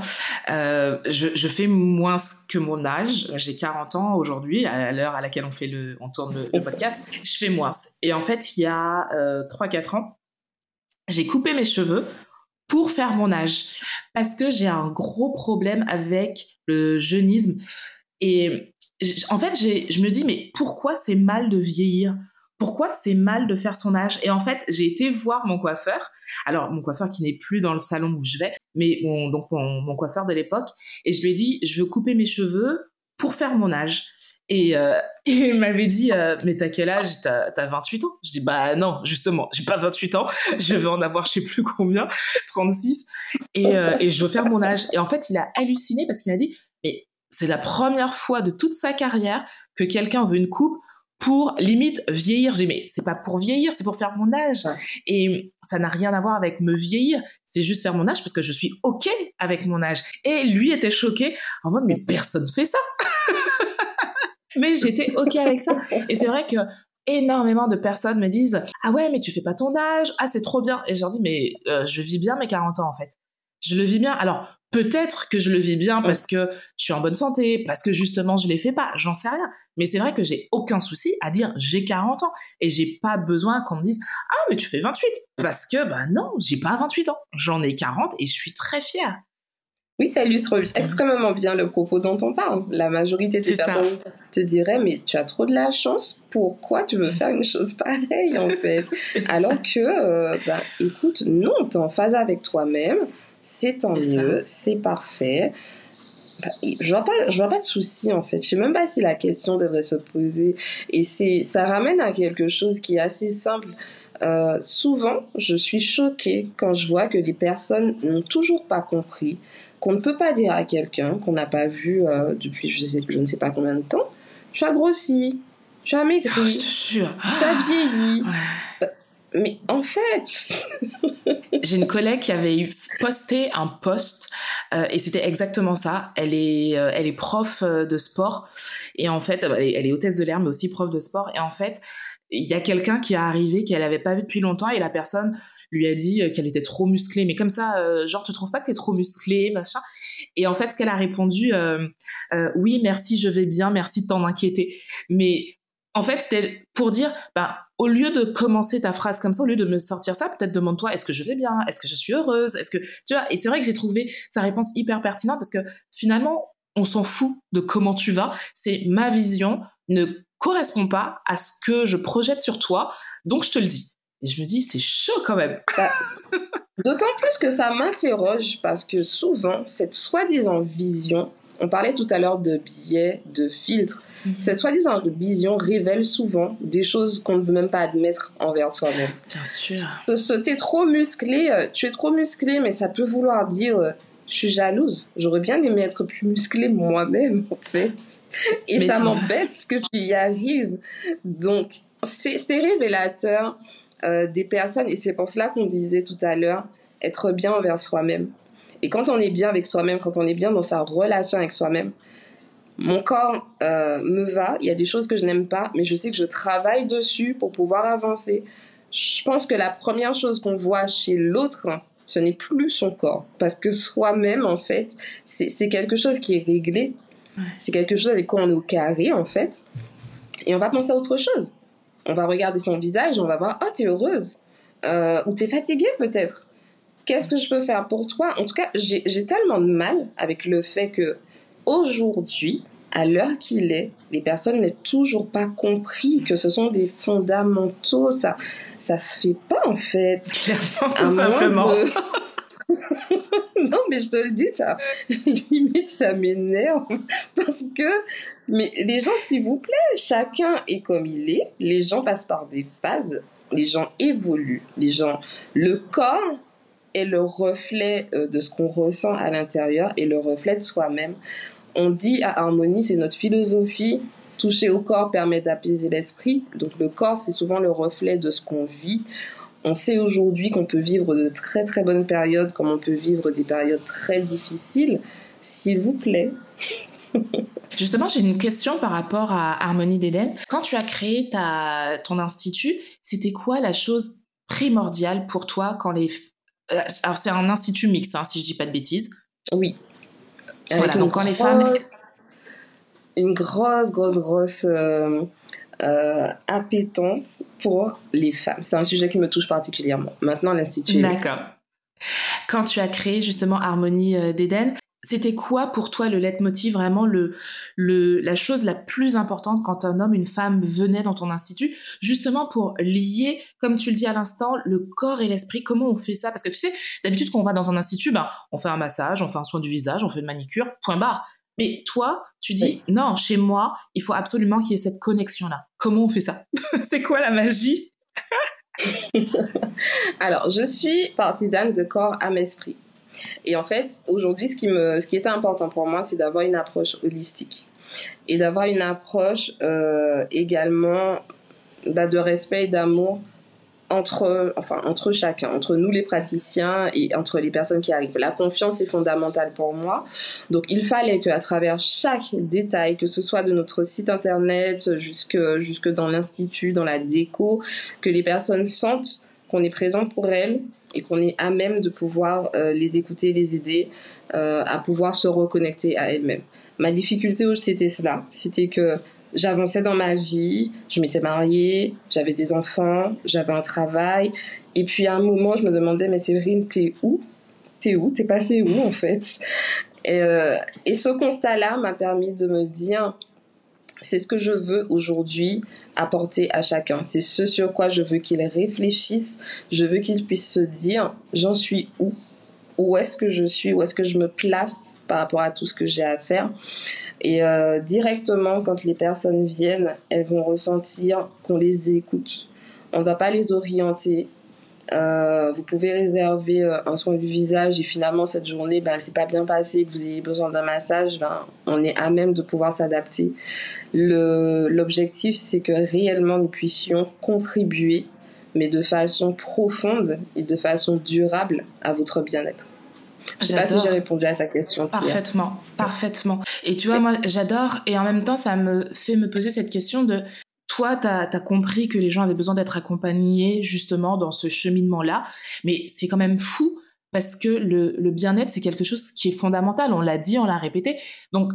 Je fais moins que mon âge. J'ai 40 ans aujourd'hui, à l'heure à laquelle on tourne le podcast. Je fais moins. Et en fait, il y a 3-4 ans, j'ai coupé mes cheveux pour faire mon âge. Parce que j'ai un gros problème avec le jeunisme. Et en fait, je me dis, mais pourquoi c'est mal de vieillir ? Pourquoi c'est mal de faire son âge ? Et en fait, j'ai été voir mon coiffeur, alors mon coiffeur qui n'est plus dans le salon où je vais, mais mon coiffeur de l'époque, et je lui ai dit, je veux couper mes cheveux pour faire mon âge. Et il m'avait dit, mais t'as quel âge ? T'as 28 ans ? Je dis, bah non, justement, j'ai pas 28 ans, je vais en avoir je sais plus combien, 36, et je veux faire mon âge. Et en fait, il a halluciné parce qu'il m'a dit, mais c'est la première fois de toute sa carrière que quelqu'un veut une coupe pour limite vieillir. J'ai dit, mais c'est pas pour vieillir, c'est pour faire mon âge. Et ça n'a rien à voir avec me vieillir, c'est juste faire mon âge parce que je suis OK avec mon âge. Et lui était choqué, en mode, mais personne fait ça. Mais j'étais OK avec ça. Et c'est vrai que énormément de personnes me disent, ah ouais, mais tu fais pas ton âge, ah c'est trop bien. Et je leur dis, mais je vis bien mes 40 ans en fait. Je le vis bien. Alors, peut-être que je le vis bien parce que je suis en bonne santé, parce que justement, je ne les fais pas, j'en sais rien. Mais c'est vrai que j'ai aucun souci à dire j'ai 40 ans et je n'ai pas besoin qu'on me dise « Ah, mais tu fais 28 !» Parce que bah non, je n'ai pas 28 ans. J'en ai 40 et je suis très fière. Oui, ça illustre extrêmement bien le propos dont on parle. La majorité des personnes te diraient « Mais tu as trop de la chance, pourquoi tu veux faire une chose pareille en fait ?» Alors que, écoute, non, tu es en phase avec toi-même. C'est tant mieux, c'est parfait. Je vois pas de souci en fait. Je sais même pas si la question devrait se poser. Et ça ramène à quelque chose qui est assez simple. Souvent, je suis choquée quand je vois que les personnes n'ont toujours pas compris qu'on ne peut pas dire à quelqu'un qu'on n'a pas vu depuis je ne sais pas combien de temps. Tu as grossi, tu as maigri, je te jure, tu as vieilli. Ouais. Mais en fait... J'ai une collègue qui avait posté un post et c'était exactement ça. Elle est prof de sport et en fait, elle est hôtesse de l'air mais aussi prof de sport. Et en fait, il y a quelqu'un qui est arrivé qu'elle n'avait pas vu depuis longtemps et la personne lui a dit qu'elle était trop musclée. Mais comme ça, genre, tu trouves pas que t'es trop musclée, machin. Et en fait, ce qu'elle a répondu, oui, merci, je vais bien, merci de t'en inquiéter. Mais en fait, c'était pour dire... au lieu de commencer ta phrase comme ça, au lieu de me sortir ça, peut-être demande-toi, est-ce que je vais bien ? Est-ce que je suis heureuse ? Est-ce que, tu vois, et c'est vrai que j'ai trouvé sa réponse hyper pertinente parce que finalement, on s'en fout de comment tu vas. C'est ma vision ne correspond pas à ce que je projette sur toi. Donc, je te le dis. Et je me dis, c'est chaud quand même. D'autant plus que ça m'interroge parce que souvent, cette soi-disant vision, on parlait tout à l'heure de biais, de filtres. Cette soi-disant vision révèle souvent des choses qu'on ne veut même pas admettre envers soi-même. Bien sûr. Tu es trop musclé, mais ça peut vouloir dire je suis jalouse. J'aurais bien aimé être plus musclée moi-même, en fait. Et mais ça m'embête que tu y arrives. Donc, c'est révélateur des personnes. Et c'est pour cela qu'on disait tout à l'heure, être bien envers soi-même. Et quand on est bien avec soi-même, quand on est bien dans sa relation avec soi-même, mon corps me va, il y a des choses que je n'aime pas, mais je sais que je travaille dessus pour pouvoir avancer. Je pense que la première chose qu'on voit chez l'autre, ce n'est plus son corps. Parce que soi-même, en fait, c'est quelque chose qui est réglé. Ouais. C'est quelque chose avec quoi on est au carré, en fait. Et on va penser à autre chose. On va regarder son visage, on va voir « Oh, t'es heureuse !» ou « T'es fatiguée, peut-être !» Qu'est-ce que je peux faire pour toi ? En tout cas, j'ai tellement de mal avec le fait que aujourd'hui, à l'heure qu'il est, les personnes n'aient toujours pas compris que ce sont des fondamentaux. Ça se fait pas, en fait. Clairement, tout simplement. Non, mais je te le dis, ça limite, ça m'énerve. Parce que, mais les gens, s'il vous plaît, chacun est comme il est. Les gens passent par des phases. Les gens évoluent. Le corps est le reflet de ce qu'on ressent à l'intérieur et le reflet de soi-même. On dit à Harmonie, c'est notre philosophie, toucher au corps permet d'apaiser l'esprit. Donc le corps, c'est souvent le reflet de ce qu'on vit. On sait aujourd'hui qu'on peut vivre de très très bonnes périodes comme on peut vivre des périodes très difficiles. S'il vous plaît. Justement, j'ai une question par rapport à Harmonie d'Éden. Quand tu as créé ton institut, c'était quoi la chose primordiale pour toi quand les... Alors, c'est un institut mixte, hein, si je ne dis pas de bêtises. Oui. Voilà, donc quand les femmes... Une grosse appétence pour les femmes. C'est un sujet qui me touche particulièrement. Maintenant, l'institut... D'accord. Quand tu as créé, justement, Harmonie d'Éden... C'était quoi pour toi le leitmotiv, vraiment la chose la plus importante quand un homme, une femme venait dans ton institut, justement pour lier, comme tu le dis à l'instant, le corps et l'esprit? Comment on fait ça? Parce que tu sais, d'habitude, quand on va dans un institut, on fait un massage, on fait un soin du visage, on fait une manicure, point barre. Mais toi, tu dis, oui. Non, chez moi, il faut absolument qu'il y ait cette connexion-là. Comment on fait ça? C'est quoi la magie? Alors, je suis partisane de corps, âme, esprit. Et en fait, aujourd'hui, ce qui était important pour moi, c'est d'avoir une approche holistique et d'avoir une approche également de respect et d'amour entre chacun, entre nous les praticiens et entre les personnes qui arrivent. La confiance est fondamentale pour moi. Donc, il fallait qu'à travers chaque détail, que ce soit de notre site internet jusque dans l'institut, dans la déco, que les personnes sentent qu'on est présent pour elles, et qu'on est à même de pouvoir les écouter, les aider à pouvoir se reconnecter à elles-mêmes. Ma difficulté, c'était cela. C'était que j'avançais dans ma vie, je m'étais mariée, j'avais des enfants, j'avais un travail. Et puis à un moment, je me demandais, mais Séverine, t'es où? T'es passée où en fait? Et ce constat-là m'a permis de me dire... C'est ce que je veux aujourd'hui apporter à chacun. C'est ce sur quoi je veux qu'ils réfléchissent. Je veux qu'ils puissent se dire, j'en suis où? Où est-ce que je suis? Où est-ce que je me place par rapport à tout ce que j'ai à faire? Et directement, quand les personnes viennent, elles vont ressentir qu'on les écoute. On ne va pas les orienter. Vous pouvez réserver un soin du visage et finalement cette journée elle s'est pas bien passée, que vous ayez besoin d'un massage, on est à même de pouvoir s'adapter. L'objectif, c'est que réellement nous puissions contribuer, mais de façon profonde et de façon durable à votre bien-être. Je sais pas si j'ai répondu à ta question. Parfaitement. Et tu vois, moi j'adore, et en même temps ça me fait me poser cette question de... Toi, t'as compris que les gens avaient besoin d'être accompagnés justement dans ce cheminement-là, mais c'est quand même fou parce que le bien-être, c'est quelque chose qui est fondamental, on l'a dit, on l'a répété. Donc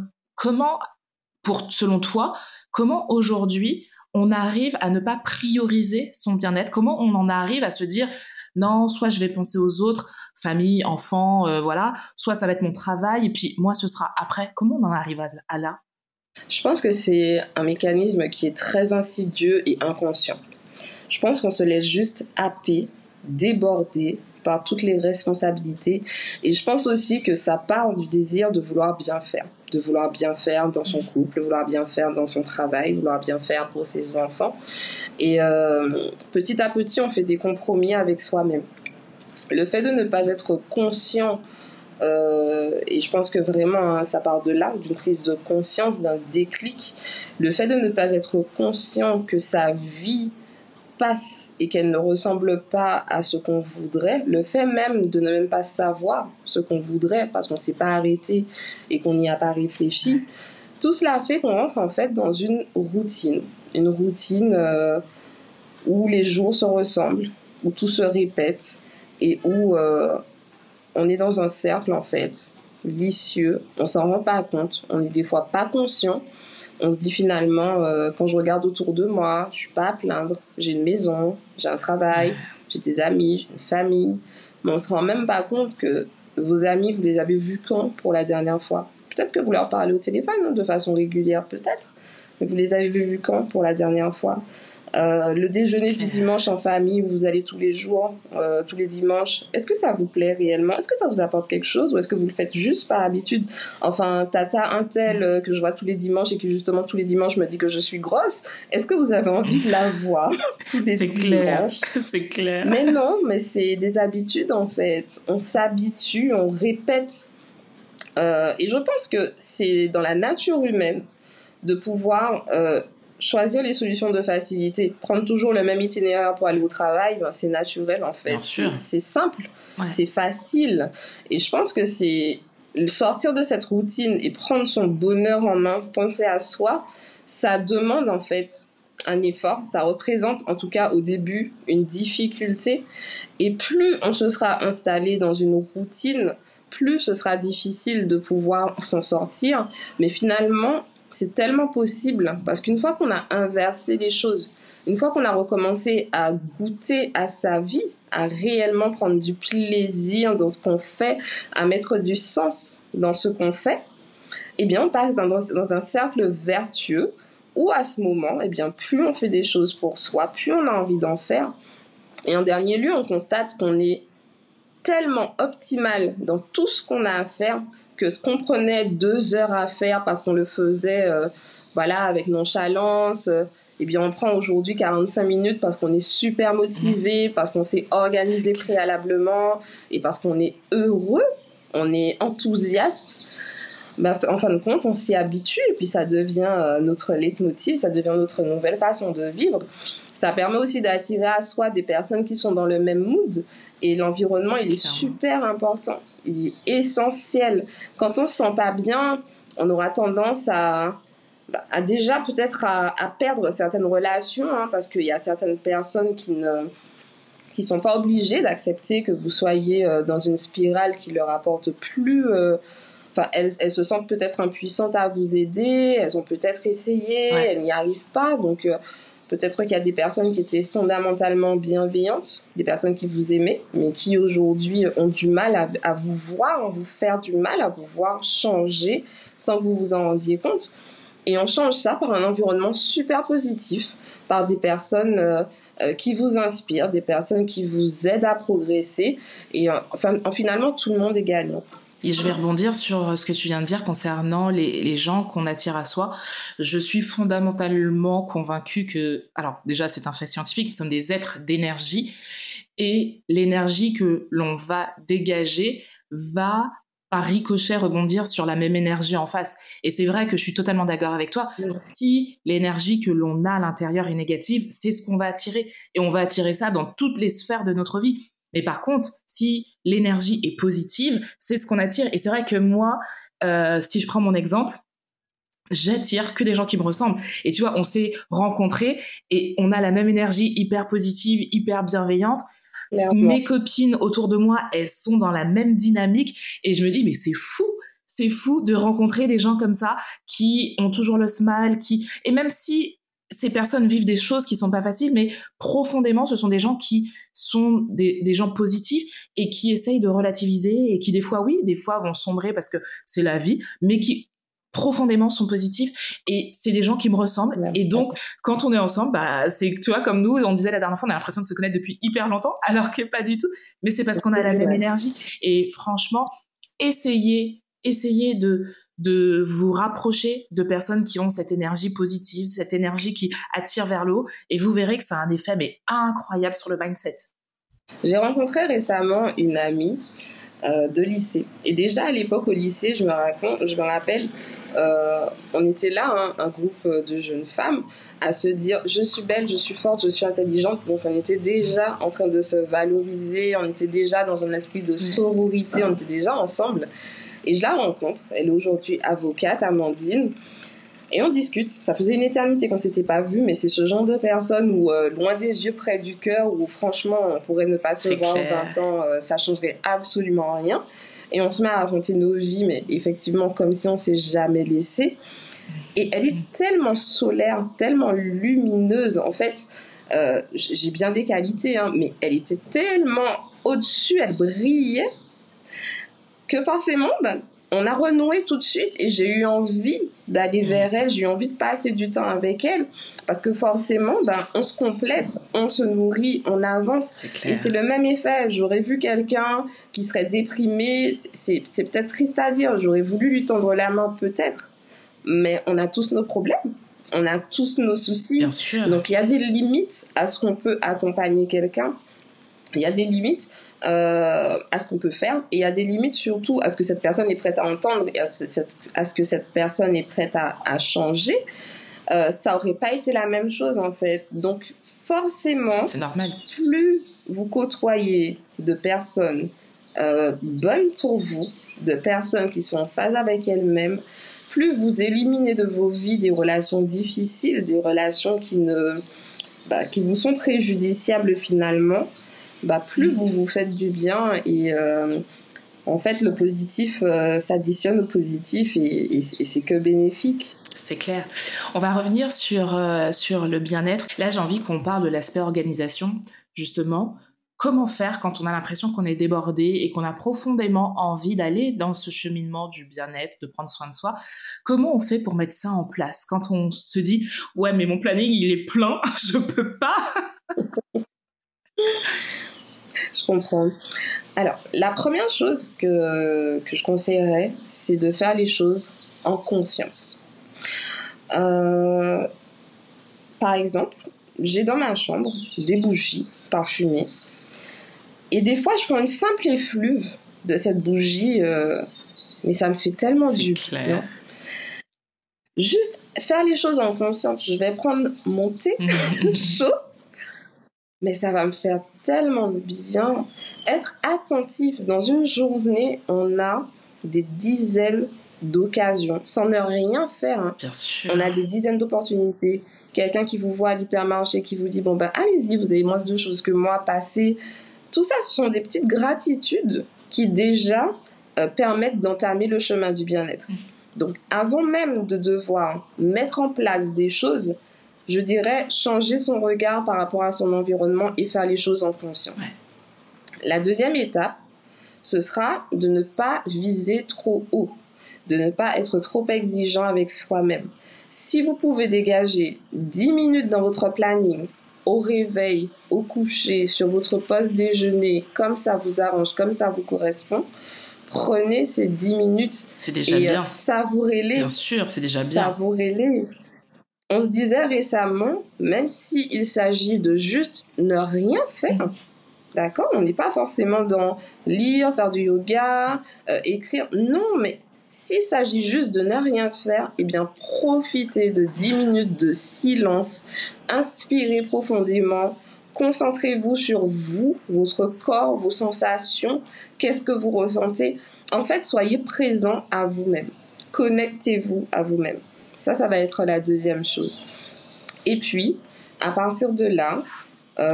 selon toi, comment aujourd'hui on arrive à ne pas prioriser son bien-être? Comment on en arrive à se dire non, soit je vais penser aux autres, famille, enfants, voilà, soit ça va être mon travail et puis moi ce sera après? Comment on en arrive à là? Je pense que c'est un mécanisme qui est très insidieux et inconscient. Je pense qu'on se laisse juste happer, déborder par toutes les responsabilités. Et je pense aussi que ça part du désir de vouloir bien faire. De vouloir bien faire dans son couple, vouloir bien faire dans son travail, vouloir bien faire pour ses enfants. Et petit à petit, on fait des compromis avec soi-même. Le fait de ne pas être conscient... et je pense que vraiment ça part de là, d'une prise de conscience, d'un déclic. Le fait de ne pas être conscient que sa vie passe et qu'elle ne ressemble pas à ce qu'on voudrait, le fait même de ne même pas savoir ce qu'on voudrait parce qu'on ne s'est pas arrêté et qu'on n'y a pas réfléchi, tout cela fait qu'on rentre en fait dans une routine où les jours se ressemblent, où tout se répète et où on est dans un cercle, en fait, vicieux. On s'en rend pas compte. On est des fois pas conscient. On se dit finalement, quand je regarde autour de moi, je suis pas à plaindre. J'ai une maison, j'ai un travail, j'ai des amis, j'ai une famille. Mais on se rend même pas compte que vos amis, vous les avez vus quand pour la dernière fois? Peut-être que vous leur parlez au téléphone de façon régulière, peut-être. Mais vous les avez vus quand pour la dernière fois? Le déjeuner du dimanche en famille où vous allez tous les jours, tous les dimanches, est-ce que ça vous plaît réellement? Est-ce que ça vous apporte quelque chose ou est-ce que vous le faites juste par habitude? Enfin, tata, un tel que je vois tous les dimanches et qui justement tous les dimanches me dit que je suis grosse, est-ce que vous avez envie de la voir tous les dimanches? C'est clair. Mais non, mais c'est des habitudes en fait. On s'habitue, on répète Et je pense que c'est dans la nature humaine de pouvoir choisir les solutions de facilité. Prendre toujours le même itinéraire pour aller au travail, ben, c'est naturel en fait. Bien sûr. C'est simple, c'est facile. Et je pense que c'est sortir de cette routine et prendre son bonheur en main, penser à soi, ça demande en fait un effort. Ça représente en tout cas au début une difficulté. Et plus on se sera installé dans une routine, plus ce sera difficile de pouvoir s'en sortir. Mais finalement, c'est tellement possible parce qu'une fois qu'on a inversé les choses, une fois qu'on a recommencé à goûter à sa vie, à réellement prendre du plaisir dans ce qu'on fait, à mettre du sens dans ce qu'on fait, eh bien on passe dans un cercle vertueux où à ce moment, eh bien, plus on fait des choses pour soi, plus on a envie d'en faire. Et en dernier lieu, on constate qu'on est tellement optimal dans tout ce qu'on a à faire que ce qu'on prenait 2 heures à faire parce qu'on le faisait avec nonchalance, eh bien on prend aujourd'hui 45 minutes parce qu'on est super motivé, parce qu'on s'est organisé préalablement et parce qu'on est heureux, on est enthousiaste. Bah, en fin de compte, on s'y habitue et puis ça devient notre leitmotiv, ça devient notre nouvelle façon de vivre. Ça permet aussi d'attirer à soi des personnes qui sont dans le même mood et l'environnement, il est super important, il est essentiel. Quand on ne se sent pas bien, on aura tendance à déjà peut-être à perdre certaines relations parce qu'il y a certaines personnes qui ne sont pas obligées d'accepter que vous soyez dans une spirale qui ne leur apporte plus... Elles se sentent peut-être impuissantes à vous aider, elles ont peut-être essayé, elles n'y arrivent pas. Donc, peut-être qu'il y a des personnes qui étaient fondamentalement bienveillantes, des personnes qui vous aimaient, mais qui aujourd'hui ont du mal à vous voir, à vous faire du mal, à vous voir changer sans que vous vous en rendiez compte. Et on change ça par un environnement super positif, par des personnes... qui vous inspirent, des personnes qui vous aident à progresser. Et finalement, tout le monde est gagnant. Et je vais rebondir sur ce que tu viens de dire concernant les gens qu'on attire à soi. Je suis fondamentalement convaincue que... Alors déjà, c'est un fait scientifique, nous sommes des êtres d'énergie. Et l'énergie que l'on va dégager va... par ricochet rebondir sur la même énergie en face. Et c'est vrai que je suis totalement d'accord avec toi. Si l'énergie que l'on a à l'intérieur est négative, c'est ce qu'on va attirer. Et on va attirer ça dans toutes les sphères de notre vie. Mais par contre, si l'énergie est positive, c'est ce qu'on attire. Et c'est vrai que moi, si je prends mon exemple, j'attire que des gens qui me ressemblent. Et tu vois, on s'est rencontrés et on a la même énergie hyper positive, hyper bienveillante. Mes copines autour de moi, elles sont dans la même dynamique et je me dis mais c'est fou de rencontrer des gens comme ça qui ont toujours le smile, et même si ces personnes vivent des choses qui sont pas faciles, mais profondément ce sont des gens qui sont des gens positifs et qui essayent de relativiser et qui des fois vont sombrer parce que c'est la vie, mais qui profondément sont positifs et c'est des gens qui me ressemblent. Et donc quand on est ensemble, c'est, tu vois, comme nous on disait la dernière fois, on a l'impression de se connaître depuis hyper longtemps alors que pas du tout, mais c'est parce qu'on a la même énergie. Et franchement, essayez de vous rapprocher de personnes qui ont cette énergie positive, cette énergie qui attire vers le haut, et vous verrez que ça a un effet mais incroyable sur le mindset. J'ai rencontré récemment une amie de lycée, et déjà à l'époque au lycée, je me rappelle on était là, un groupe de jeunes femmes, à se dire je suis belle, je suis forte, je suis intelligente. Donc on était déjà en train de se valoriser, on était déjà dans un esprit de sororité, on était déjà ensemble. Et je la rencontre, elle est aujourd'hui avocate, Amandine, et on discute. Ça faisait une éternité qu'on ne s'était pas vu, mais c'est ce genre de personne où loin des yeux, près du cœur, où franchement on pourrait ne pas se voir en 20 ans, ça ne changerait absolument rien. Et on se met à raconter nos vies, mais effectivement, comme si on ne s'est jamais laissé. Et elle est tellement solaire, tellement lumineuse. En fait, j'ai bien des qualités, mais elle était tellement au-dessus, elle brillait, que forcément, on a renoué tout de suite. Et j'ai eu envie d'aller vers elle, j'ai eu envie de passer du temps avec elle. Parce que forcément, on se complète, on se nourrit, on avance. Et c'est le même effet. J'aurais vu quelqu'un qui serait déprimé. C'est peut-être triste à dire. J'aurais voulu lui tendre la main, peut-être. Mais on a tous nos problèmes. On a tous nos soucis. Bien sûr. Donc, il y a des limites à ce qu'on peut accompagner quelqu'un. Il y a des limites. à ce qu'on peut faire et à des limites surtout à ce que cette personne est prête à entendre et à ce que cette personne est prête à changer. Ça n'aurait pas été la même chose en fait. Donc forcément, c'est normal. Plus vous côtoyez de personnes bonnes pour vous, de personnes qui sont en phase avec elles-mêmes, plus vous éliminez de vos vies des relations difficiles, des relations qui vous sont préjudiciables finalement, plus vous vous faites du bien et en fait le positif s'additionne au positif et c'est que bénéfique. C'est clair. On va revenir sur le bien-être. Là, j'ai envie qu'on parle de l'aspect organisation, justement. Comment faire quand on a l'impression qu'on est débordé et qu'on a profondément envie d'aller dans ce cheminement du bien-être, de prendre soin de soi? Comment on fait pour mettre ça en place quand on se dit « Ouais, mais mon planning, il est plein, je peux pas !» Je comprends. Alors, la première chose que je conseillerais, c'est de faire les choses en conscience. Par exemple, j'ai dans ma chambre des bougies parfumées et des fois je prends une simple effluve de cette bougie mais ça me fait tellement du bien. Juste faire les choses en conscience, je vais prendre mon thé chaud mais ça va me faire tellement bien. Être attentif, dans une journée on a des dizaines d'occasions, sans ne rien faire. Hein. Bien sûr. On a des dizaines d'opportunités. Quelqu'un qui vous voit à l'hypermarché, qui vous dit « Bon, ben, allez-y, vous avez moins de choses que moi, passez. » Tout ça, ce sont des petites gratitudes qui déjà permettent d'entamer le chemin du bien-être. Donc, avant même de devoir mettre en place des choses, je dirais changer son regard par rapport à son environnement et faire les choses en conscience. Ouais. La deuxième étape, ce sera de ne pas viser trop haut, de ne pas être trop exigeant avec soi-même. Si vous pouvez dégager 10 minutes dans votre planning, au réveil, au coucher, sur votre poste déjeuner, comme ça vous arrange, comme ça vous correspond, prenez ces 10 minutes. C'est déjà bien. Savourez-les. Bien sûr, c'est déjà bien. Savourez-les. On se disait récemment, même s'il s'agit de juste ne rien faire, d'accord, on n'est pas forcément dans lire, faire du yoga, écrire. Non, mais s'il s'agit juste de ne rien faire, eh bien profitez de 10 minutes de silence, inspirez profondément, concentrez-vous sur vous, votre corps, vos sensations, qu'est-ce que vous ressentez. En fait, soyez présent à vous-même, connectez-vous à vous-même. Ça va être la deuxième chose. Et puis, à partir de là,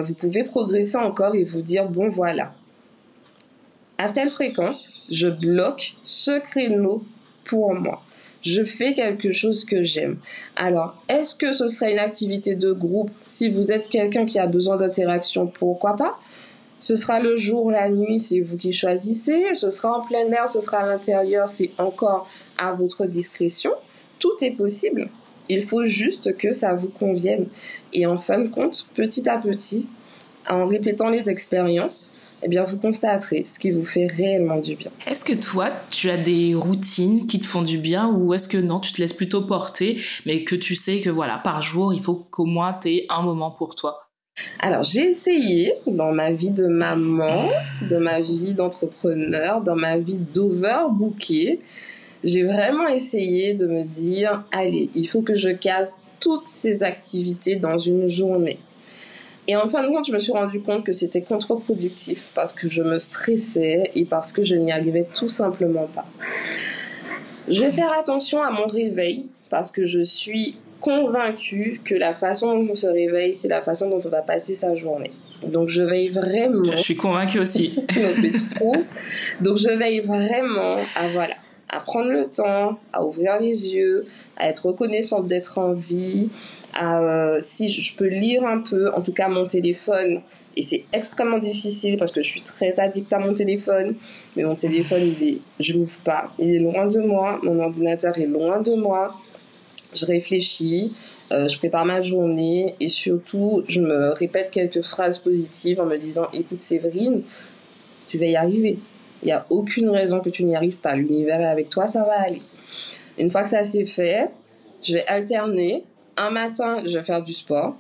vous pouvez progresser encore et vous dire « bon voilà ». À telle fréquence, je bloque ce créneau pour moi. Je fais quelque chose que j'aime. Alors, est-ce que ce serait une activité de groupe? Si vous êtes quelqu'un qui a besoin d'interaction, pourquoi pas? Ce sera le jour, la nuit, c'est vous qui choisissez. Ce sera en plein air, ce sera à l'intérieur, c'est encore à votre discrétion. Tout est possible. Il faut juste que ça vous convienne. Et en fin de compte, petit à petit, en répétant les expériences, eh bien, vous constaterez ce qui vous fait réellement du bien. Est-ce que toi, tu as des routines qui te font du bien ou est-ce que non, tu te laisses plutôt porter, mais que tu sais que voilà, par jour, il faut qu'au moins tu aies un moment pour toi? Alors, j'ai essayé dans ma vie de maman, dans ma vie d'entrepreneur, dans ma vie d'overbookée, j'ai vraiment essayé de me dire, allez, il faut que je casse toutes ces activités dans une journée. Et en fin de compte, je me suis rendu compte que c'était contre-productif parce que je me stressais et parce que je n'y arrivais tout simplement pas. Je vais faire attention à mon réveil parce que je suis convaincue que la façon dont on se réveille, c'est la façon dont on va passer sa journée. Donc je veille vraiment... Je suis convaincue aussi. Donc je veille vraiment à prendre le temps, à ouvrir les yeux, à être reconnaissante d'être en vie, si je peux lire un peu, en tout cas mon téléphone, et c'est extrêmement difficile parce que je suis très addict à mon téléphone, mais mon téléphone, je ne l'ouvre pas, il est loin de moi, mon ordinateur est loin de moi, je réfléchis, je prépare ma journée et surtout je me répète quelques phrases positives en me disant « Écoute Séverine, tu vas y arriver, il n'y a aucune raison que tu n'y arrives pas, l'univers est avec toi, ça va aller. » Une fois que ça c'est fait, je vais alterner. Un matin, je vais faire du sport.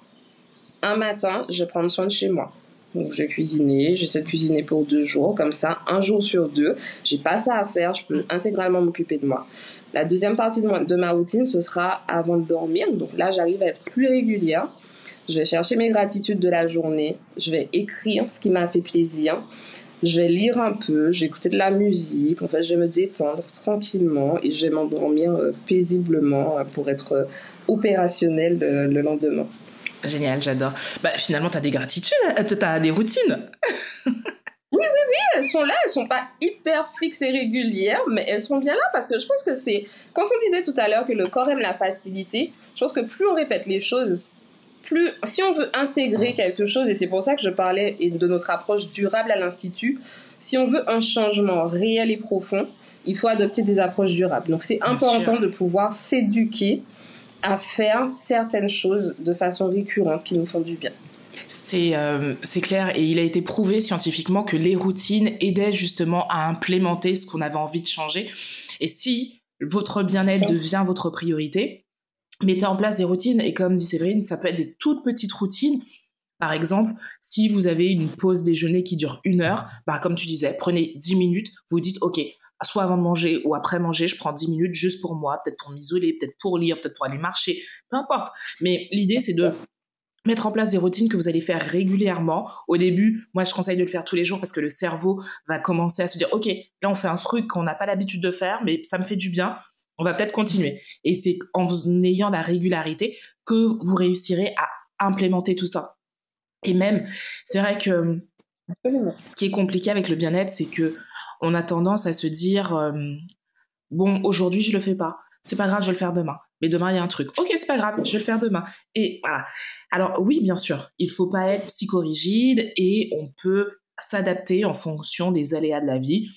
Un matin, je vais prendre soin de chez moi. Donc je cuisinais, j'essaie de cuisiner pour 2 jours, comme ça, 1 jour sur 2, j'ai pas ça à faire, je peux intégralement m'occuper de moi. La deuxième partie de ma routine, ce sera avant de dormir, donc là j'arrive à être plus régulière, je vais chercher mes gratitudes de la journée, je vais écrire ce qui m'a fait plaisir, je vais lire un peu, je vais écouter de la musique, en fait je vais me détendre tranquillement et je vais m'endormir paisiblement pour être opérationnelle le lendemain. Génial, j'adore. Bah, finalement, tu as des gratitudes, tu as des routines. Oui, elles sont là, elles sont pas hyper fixes et régulières, mais elles sont bien là parce que je pense que c'est... Quand on disait tout à l'heure que le corps aime la facilité, je pense que plus on répète les choses, plus... Si on veut intégrer quelque chose, et c'est pour ça que je parlais de notre approche durable à l'Institut, si on veut un changement réel et profond, il faut adopter des approches durables. Donc, c'est important de pouvoir s'éduquer à faire certaines choses de façon récurrente qui nous font du bien. C'est clair, et il a été prouvé scientifiquement que les routines aidaient justement à implémenter ce qu'on avait envie de changer. Et si votre bien-être devient votre priorité, mettez en place des routines. Et comme dit Séverine, ça peut être des toutes petites routines. Par exemple, si vous avez une pause déjeuner qui dure 1 heure, bah comme tu disais, prenez 10 minutes, vous dites « Ok, soit avant de manger ou après manger, je prends 10 minutes juste pour moi, peut-être pour m'isoler, peut-être pour lire, peut-être pour aller marcher, peu importe. » Mais l'idée, c'est de mettre en place des routines que vous allez faire régulièrement. Au début, moi, je conseille de le faire tous les jours parce que le cerveau va commencer à se dire « Ok, là, on fait un truc qu'on n'a pas l'habitude de faire, mais ça me fait du bien, on va peut-être continuer. » Et c'est en ayant la régularité que vous réussirez à implémenter tout ça. Et même, c'est vrai que ce qui est compliqué avec le bien-être, c'est que on a tendance à se dire « Bon, aujourd'hui, je le fais pas. C'est pas grave, je vais le faire demain. Mais demain, il y a un truc. Ok, c'est pas grave, je vais le faire demain. » Et voilà. Alors oui, bien sûr, il faut pas être psychorigide et on peut s'adapter en fonction des aléas de la vie.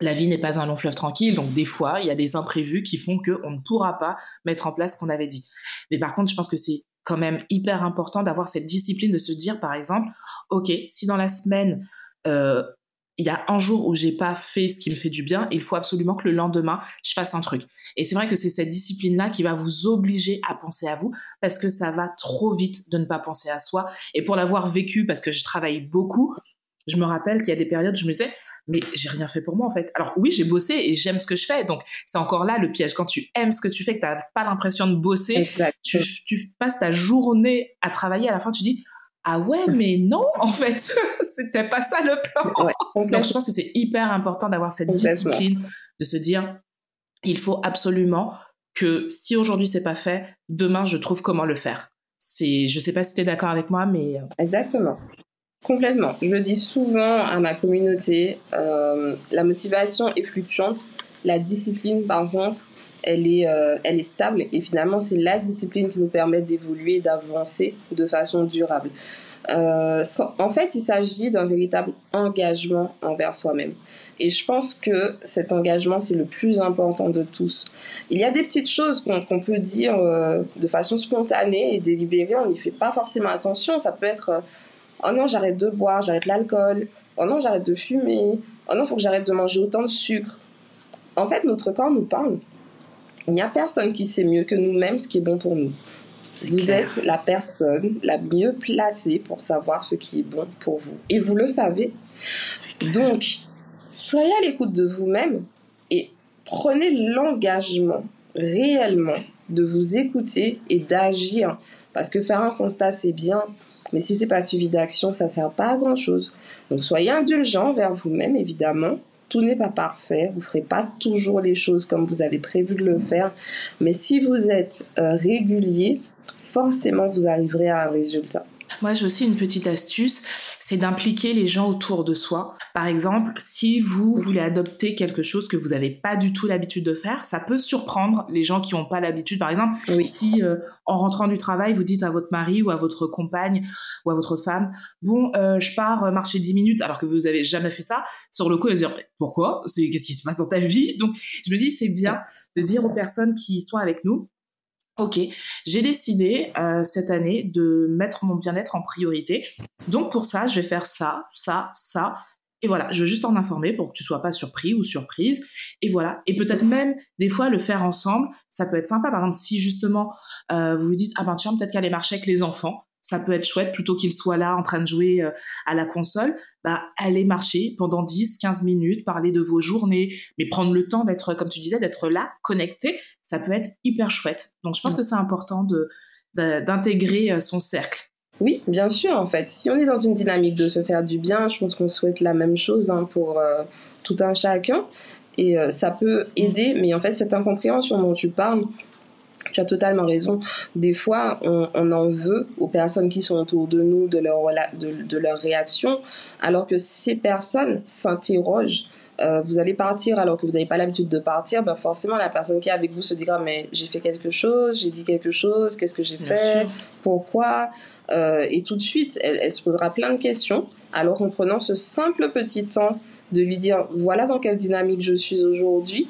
La vie n'est pas un long fleuve tranquille, donc des fois, il y a des imprévus qui font qu'on ne pourra pas mettre en place ce qu'on avait dit. Mais par contre, je pense que c'est quand même hyper important d'avoir cette discipline de se dire, par exemple, « Ok, si dans la semaine... il y a un jour où j'ai pas fait ce qui me fait du bien, il faut absolument que le lendemain, je fasse un truc. » Et c'est vrai que c'est cette discipline-là qui va vous obliger à penser à vous parce que ça va trop vite de ne pas penser à soi. Et pour l'avoir vécu, parce que je travaille beaucoup, je me rappelle qu'il y a des périodes où je me disais « Mais j'ai rien fait pour moi en fait. » Alors oui, j'ai bossé et j'aime ce que je fais. Donc c'est encore là le piège. Quand tu aimes ce que tu fais, que tu n'as pas l'impression de bosser, tu passes ta journée à travailler. À la fin, tu dis « Ah ouais, mais non, en fait, c'était pas ça le plan. » Ouais. Donc, je pense que c'est hyper important d'avoir cette discipline, de se dire, il faut absolument que si aujourd'hui c'est pas fait, demain je trouve comment le faire. Je sais pas si t'es d'accord avec moi, mais... Exactement. Complètement. Je le dis souvent à ma communauté, la motivation est fluctuante, la discipline, par contre, elle est stable et finalement c'est la discipline qui nous permet d'évoluer, d'avancer de façon durable. En fait, il s'agit d'un véritable engagement envers soi-même. Et je pense que cet engagement, c'est le plus important de tous. Il y a des petites choses qu'on peut dire de façon spontanée et délibérée, on n'y fait pas forcément attention. Ça peut être « Oh non, j'arrête de boire, j'arrête l'alcool. Oh non, j'arrête de fumer. Oh non, il faut que j'arrête de manger autant de sucre. » En fait, notre corps nous parle. Il n'y a personne qui sait mieux que nous-mêmes ce qui est bon pour nous. Vous êtes la personne la mieux placée pour savoir ce qui est bon pour vous. Et vous le savez. Donc, soyez à l'écoute de vous-même et prenez l'engagement réellement de vous écouter et d'agir. Parce que faire un constat, c'est bien, mais si ce n'est pas suivi d'action, ça ne sert pas à grand-chose. Donc, soyez indulgents envers vous-même, évidemment. Tout n'est pas parfait, vous ne ferez pas toujours les choses comme vous avez prévu de le faire, mais si vous êtes régulier, forcément vous arriverez à un résultat. Moi, j'ai aussi une petite astuce, c'est d'impliquer les gens autour de soi. Par exemple, si vous voulez adopter quelque chose que vous n'avez pas du tout l'habitude de faire, ça peut surprendre les gens qui n'ont pas l'habitude. Par exemple, si en rentrant du travail, vous dites à votre mari ou à votre compagne ou à votre femme « Bon, je pars marcher 10 minutes » alors que vous n'avez jamais fait ça, sur le coup, elle va dire « Pourquoi ? Qu'est-ce qui se passe dans ta vie ?» Donc, je me dis, c'est bien de dire aux personnes qui sont avec nous: Ok, j'ai décidé cette année de mettre mon bien-être en priorité. Donc pour ça, je vais faire ça, ça, ça. Et voilà, je veux juste t'en informer pour que tu sois pas surpris ou surprise. Et voilà. Et peut-être même, des fois, le faire ensemble, ça peut être sympa. Par exemple, si justement, vous vous dites, ah ben tiens, peut-être qu'aller marcher avec les enfants, ça peut être chouette, plutôt qu'il soit là en train de jouer à la console, bah, allez marcher pendant 10-15 minutes, parler de vos journées, mais prendre le temps d'être, comme tu disais, d'être là, connecté, ça peut être hyper chouette. Donc, je pense que c'est important d'intégrer son cercle. Oui, bien sûr, en fait. Si on est dans une dynamique de se faire du bien, je pense qu'on souhaite la même chose pour tout un chacun. Et ça peut aider, mais en fait, cette incompréhension dont tu parles, tu as totalement raison. Des fois, on en veut aux personnes qui sont autour de nous, de leur réaction, alors que ces personnes s'interrogent. Vous allez partir alors que vous n'avez pas l'habitude de partir, ben forcément la personne qui est avec vous se dira « mais j'ai fait quelque chose, j'ai dit quelque chose, qu'est-ce que j'ai fait, pourquoi ?» Et tout de suite, elle se posera plein de questions, alors qu'en prenant ce simple petit temps de lui dire « voilà dans quelle dynamique je suis aujourd'hui »,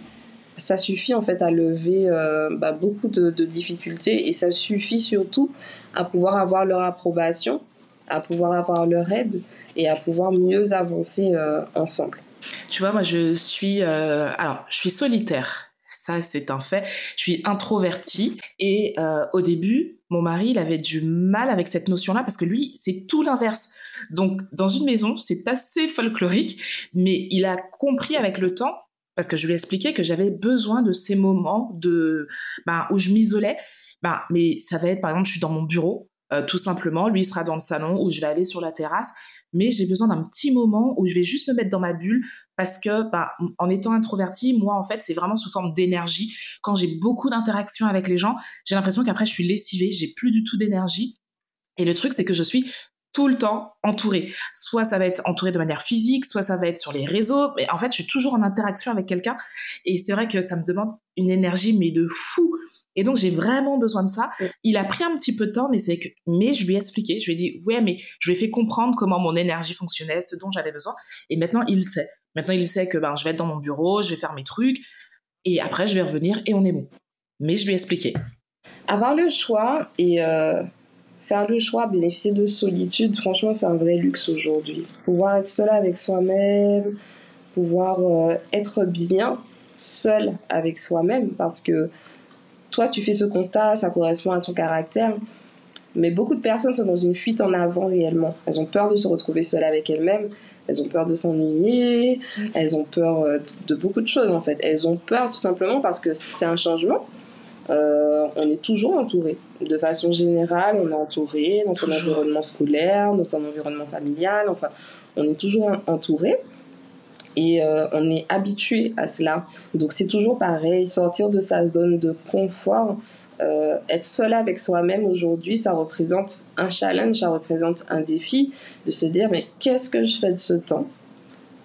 ça suffit en fait à lever beaucoup de difficultés, et ça suffit surtout à pouvoir avoir leur approbation, à pouvoir avoir leur aide et à pouvoir mieux avancer ensemble. Tu vois, moi je suis solitaire, ça c'est un fait, je suis introvertie et au début mon mari il avait du mal avec cette notion-là parce que lui c'est tout l'inverse. Donc dans une maison c'est assez folklorique, mais il a compris avec le temps parce que je lui ai expliqué que j'avais besoin de ces moments où je m'isolais, mais ça va être par exemple je suis dans mon bureau tout simplement, lui il sera dans le salon ou je vais aller sur la terrasse. Mais j'ai besoin d'un petit moment où je vais juste me mettre dans ma bulle parce que, en étant introvertie, moi, en fait, c'est vraiment sous forme d'énergie. Quand j'ai beaucoup d'interactions avec les gens, j'ai l'impression qu'après, je suis lessivée, j'ai plus du tout d'énergie. Et le truc, c'est que je suis tout le temps entourée. Soit ça va être entourée de manière physique, soit ça va être sur les réseaux. Mais en fait, je suis toujours en interaction avec quelqu'un. Et c'est vrai que ça me demande une énergie, mais de fou. Et donc, j'ai vraiment besoin de ça. Il a pris un petit peu de temps, mais je lui ai expliqué. Je lui ai dit, ouais, mais je lui ai fait comprendre comment mon énergie fonctionnait, ce dont j'avais besoin. Et maintenant, il sait. Maintenant, il sait que je vais être dans mon bureau, je vais faire mes trucs. Et après, je vais revenir et on est bon. Mais je lui ai expliqué. Avoir le choix et faire le choix, bénéficier de solitude, franchement, c'est un vrai luxe aujourd'hui. Pouvoir être seul avec soi-même, pouvoir être bien seul avec soi-même parce que toi, tu fais ce constat, ça correspond à ton caractère. Mais beaucoup de personnes sont dans une fuite en avant réellement. Elles ont peur de se retrouver seules avec elles-mêmes. Elles ont peur de s'ennuyer. Elles ont peur de beaucoup de choses, en fait. Elles ont peur tout simplement parce que c'est un changement. On est toujours entouré. De façon générale, on est entouré dans son environnement scolaire, dans son environnement familial. Enfin, on est toujours entouré. Et on est habitué à cela. Donc c'est toujours pareil, sortir de sa zone de confort, être seul avec soi-même aujourd'hui, ça représente un challenge, ça représente un défi de se dire mais qu'est-ce que je fais de ce temps ?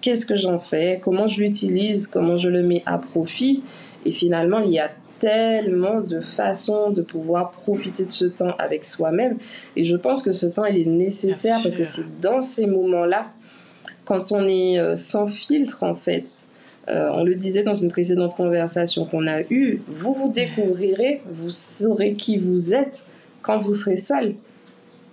Qu'est-ce que j'en fais ? Comment je l'utilise ? Comment je le mets à profit ? Et finalement, il y a tellement de façons de pouvoir profiter de ce temps avec soi-même. Et je pense que ce temps, il est nécessaire parce que c'est dans ces moments-là quand on est sans filtre, en fait, on le disait dans une précédente conversation qu'on a eue, vous découvrirez, vous saurez qui vous êtes quand vous serez seul.